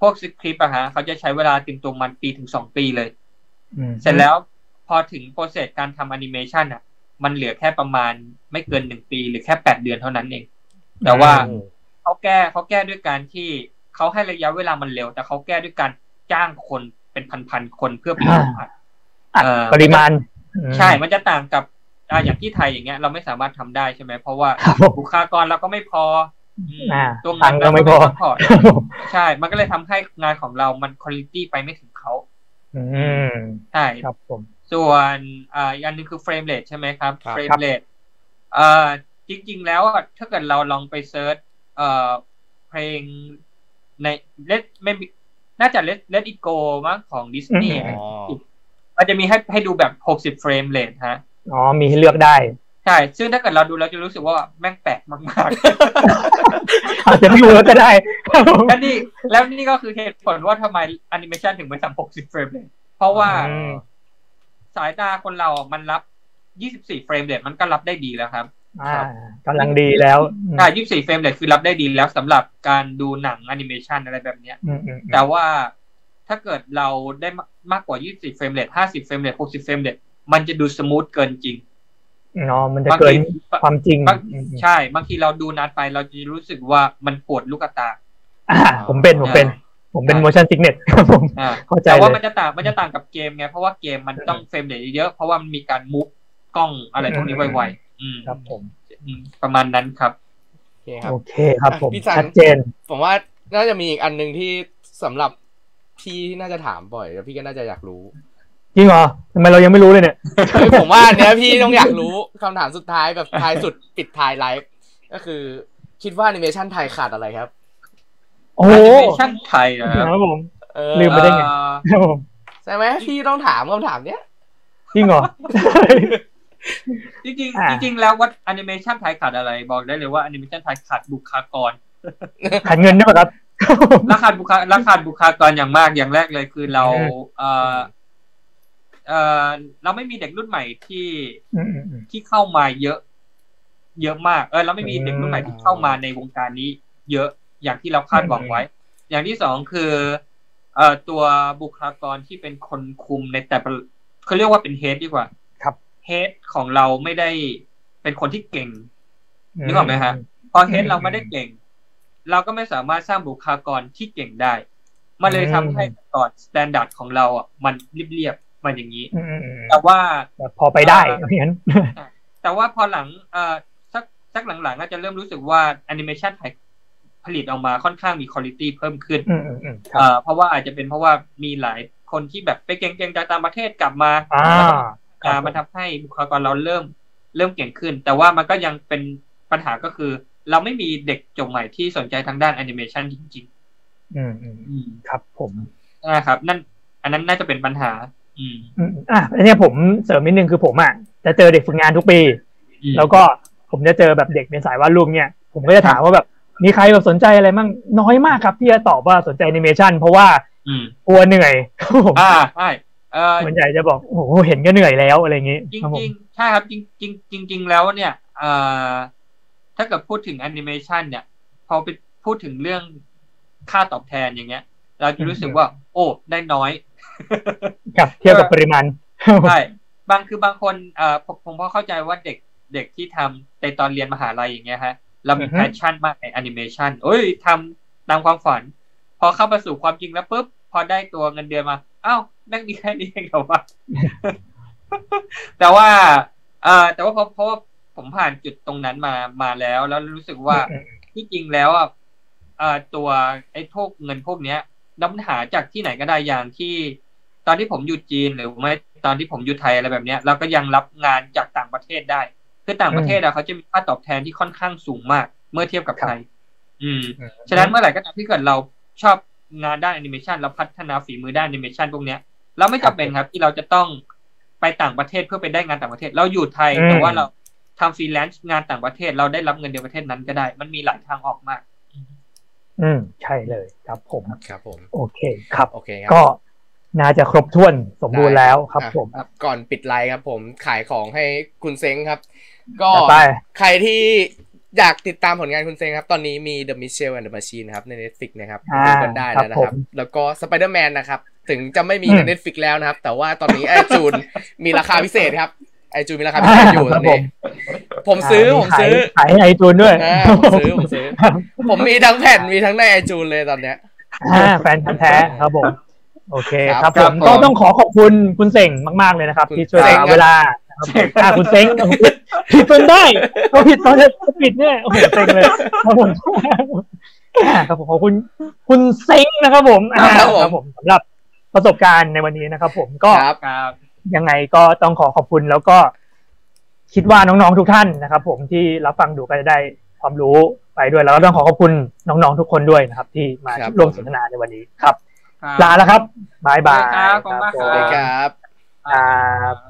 พวกสคริปต์อะฮะเขาจะใช้เวลาเตรียมตัวมันปีถึงสองปีเลยเสร็จแล้วพอถึงโปรเซสการทำแอนิเมชันอ่ะมันเหลือแค่ประมาณไม่เกินหนึ่งปีหรือแค่แปดเดือนเท่านั้นเองแต่ว่าเขาแก้เขาแก้ด้วยการที่เขาให้ระยะเวลามันเร็วแต่เขาแก้ด้วยการจ้างคนเป็นพันๆคนเพื่อผลิตภัณฑ์ปริมาณใช่มันจะต่างกับอย่างที่ไทยอย่างเงี้ยเราไม่สามารถทำได้ใช่ไหมเพราะว่าบุคลากรเราก็ไม่พอตัวงานเราไม่พอใช่มันก็เลยทำให้งานของเรามันคุณภาพไปไม่ถึงเขาใช่ครับผมส่วนอีกอันนึงคือเฟรมเรทใช่ไหมครับเฟรมเรทจริงๆแล้วถ้าเกิดเราลองไปเซิร์ชเพลงในเลดไม่น่าจะ Let Let It Go มั้งของดิสนีย์มันจะมีให้ให้ดูแบบหกสิบเฟรมเรทฮะอ๋อมีให้เลือกได้ใ ช่ซึ่งถ้าเกิดเราดูแล้วจะรู้สึกว่าแม่งแปลกมากๆอาจจะไม่รู้ก็ได้แล้วนี่แล้วนี่ก็คือเหตุผลว่าทำไมแอนิเมชันถึงเป็นสามร้อยหกสิบเฟรมเลยเพราะว่าสายตาคนเรามันรับยี่สิบสี่เฟรมเรทมันก็รับได้ดีแล้วครับอ่ากำลังดีแล้วอ่ายี่สิบสี่เฟรมเรทคือรับได้ดีแล้วสำหรับการดูหนังแอนิเมชันอะไรแบบเนี้ยแต่ว่าถ้าเกิดเราได้มากกว่ายี่สิบสี่เฟรมเรทห้าสิบเฟรมเรทหกสิบเฟรมเรทมันจะดูสมูทเกินจริงเนาะมันจะเกินความจริงใช่บางทีเราดูนานไปเราจะรู้สึกว่ามันปวดลูกตาอ่าผมเป็นผมเป็นผมเป็น motion sickness ครับผมเข้าใจแต่ว่ามันจะต่างมันจะต่างกับเกมไงเพราะว่าเกมมันต้องเฟรมเรทเยอะเพราะว่ามันมีการมูฟกล้องอะไรพวกนี้ไวๆครับผมประมาณนั้นครับโอเคครับผมชัดเจนผมว่าน่าจะมีอีกอันนึงที่สำหรับพี่น่าจะถามบ่อยแล้วพี่ก็น่าจะอยากรู้จริงเหรอทำไมเรายังไม่รู้เลยเนี่ยผมว่าเนี้ยพี่ต้องอยากรู้คำถามสุดท้ายแบบท้ายสุดปิดท้ายไลฟ์ก็คือคิดว่าแอนิเมชั่นไทยขาดอะไรครับแอนิเมชั่นไทยนะครับผมลืมไปได้ไงครับผมใช่ไหมพี่ต้องถามคำถามเนี้ยจริงเหรอจริงจริงจริงแล้วว่าแอนิเมชั่นไทยขาดอะไรบอกได้เลยว่าแอนิเมชั่นไทยขาดบุคลากรขาดเงินได้ไหมครับราคาบุคลากรราคาบุคลากรอย่างมากอย่างแรกเลยคือเราเอ่อเออเราไม่มีเด็กรุ่นใหม่ที่ที่เข้ามาเยอะเยอะมากเออเราไม่มีเด็กรุ่นใหม่ที่เข้ามาในวงการนี้เยอะอย่างที่เราคาดหวังไว้อย่างที่สองคือเอ่อตัวบุคลากรที่เป็นคนคุมในแต่เขาเรียกว่าเป็นเฮดดีกว่าครับเฮดของเราไม่ได้เป็นคนที่เก่งนึกออกไหมฮะพอเฮดเราไม่ได้เก่งเราก็ไม่สามารถสร้างบุคลากรที่เก่งได้มันเลยทำให้ตอดสแตนดาร์ดของเราอ่ะมันเรียบมันอย่างนี้แต่ว่าพอไปได้เห็นแต่ว่าพอหลังเอ่อสักสักหลังๆก็จะเริ่มรู้สึกว่าแอนิเมชันไทยผลิตออกมาค่อนข้างมีคุณภาพเพิ่มขึ้นเอ่อเพราะว่าอาจจะเป็นเพราะว่ามีหลายคนที่แบบไปเก่งๆจากต่างประเทศกลับมาอ่ามันทำให้บุคลากรเราเริ่มเริ่มเก่งขึ้นแต่ว่ามันก็ยังเป็นปัญหาก็คือเราไม่มีเด็กจบใหม่ที่สนใจทางด้านแอนิเมชันจริงๆอืมอืมครับผมนะครับนั่นอันนั้นน่าจะเป็นปัญหาอืมอ่ะอันนี้ผมเสริมนิดนึงคือผมอ่ะจะเจอเด็กฝึกงานทุกปีแล้วก็ผมจะเจอแบบเด็กเป็นสายวาดรูปเนี่ยผมก็จะถามว่าแบบมีใครแบบสนใจอะไรมั่งน้อยมากครับที่จะตอบว่าสนใจแอนิเมชันเพราะว่ากลัวเหนื่อยครับผมอ่าใช่เออส่วนใหญ่จะบอกโอ้โหเห็นก็เหนื่อยแล้วอะไรอย่างงี้จริงจริงใช่ครับจริงจริงจริงจริงแล้วเนี่ยเอ่อถ้าเกิดพูดถึงแอนิเมชันเนี่ยพอไปพูดถึงเรื่องค่าตอบแทนอย่างเงี้ยเราจะรู้สึกว่าโอ้ได้น้อยกับเทียบกับปริมาณใช่บางคือบางคนเอ่อผมพอเข้าใจว่าเด็กเด็กที่ทำในตอนเรียนมหาลัยอย่างเงี้ยฮะเรามีแพชชั่นมากในแอนิเมชันโอ้ยทำตามความฝันพอเข้ามาสู่ความจริงแล้วปุ๊บพอได้ตัวเงินเดือนมาอ้าวแม่งมีแค่นี้เองเหรอวะแต่ว่าเอ่อแต่ว่าเพราะว่าผมผ่านจุดตรงนั้นมามาแล้วแล้วรู้สึกว่าที่จริงแล้วอ่ะเอ่อตัวไอ้พวกเงินพวกเนี้ยน้ำหาจากที่ไหนก็ได้อย่างที่ตอนที่ผมอยู่จีนหรือไม่ตอนที่ผมอยู่ไทยอะไรแบบนี้เราก็ยังรับงานจากต่างประเทศได้คือต่างประเทศอะเขาจะมีค่าตอบแทนที่ค่อนข้างสูงมากเมื่อเทียบกับไทยอืมฉะนั้นเมื่อไหร่ก็ตามที่เกิดเราชอบงานด้านแอนิเมชันเราพัฒนาฝีมือด้านแอนิเมชันพวกนี้เราไม่จำเป็นครับที่เราจะต้องไปต่างประเทศเพื่อไปได้งานต่างประเทศเราอยู่ไทยแต่ว่าเราทำฟรีแลนซ์งานต่างประเทศเราได้รับเงินเดือนประเทศนั้นก็ได้มันมีหลายทางออกมากอืมใช่เลยครับผมครับผมโอเคครับโอเคก็น่าจะครบถ้วนสมบูรณ์แล้วครับผมก่อนปิดไลฟ์ครับผมขายของให้คุณเซ้งครับก็ใครที่อยากติดตามผลงานคุณเซ้งครับตอนนี้มี The Mitchell and the Machine ครับใน Netflix นะครับดูกันได้แล้วนะครับแล้วก็ Spider-Man นะครับถึงจะไม่มีใน Netflix แล้วนะครับแต่ว่าตอนนี้ไอจูนมีราคาพิเศษครับไอจูนมีราคาพิเศษอยู่ตอนนี้ผมซื้อผมซื้อขายไอจูนด้วยผมซื้อผมซื้อผมมีทั้งแผ่นมีทั้งในไอจูนเลยตอนเนี้ยแฟนพันธุ์แท้ครับผมโอเคครับผมก็ต้องขอขอบคุณคุณเซ้งมากๆเลยนะครับที่ช่วยเวลาคุณเซ้งผิดจนได้เขาผิดตอนจะผิดเนี่ยโอ้โหเซ็งเลยครับผมครับผมขอบคุณคุณเซ้งนะครับผมครับผมสำหรับประสบการณ์ในวันนี้นะครับผมก็ยังไงก็ต้องขอขอบคุณแล้วก็คิดว่าน้องๆทุกท่านนะครับผมที่รับฟังดูก็จะได้ความรู้ไปด้วยแล้วก็ต้องขอขอบคุณน้องๆทุกคนด้วยนะครับที่มาร่วมสนทนาในวันนี้ครับลาแล้วครับบายบายครับขอบคุณมากครับ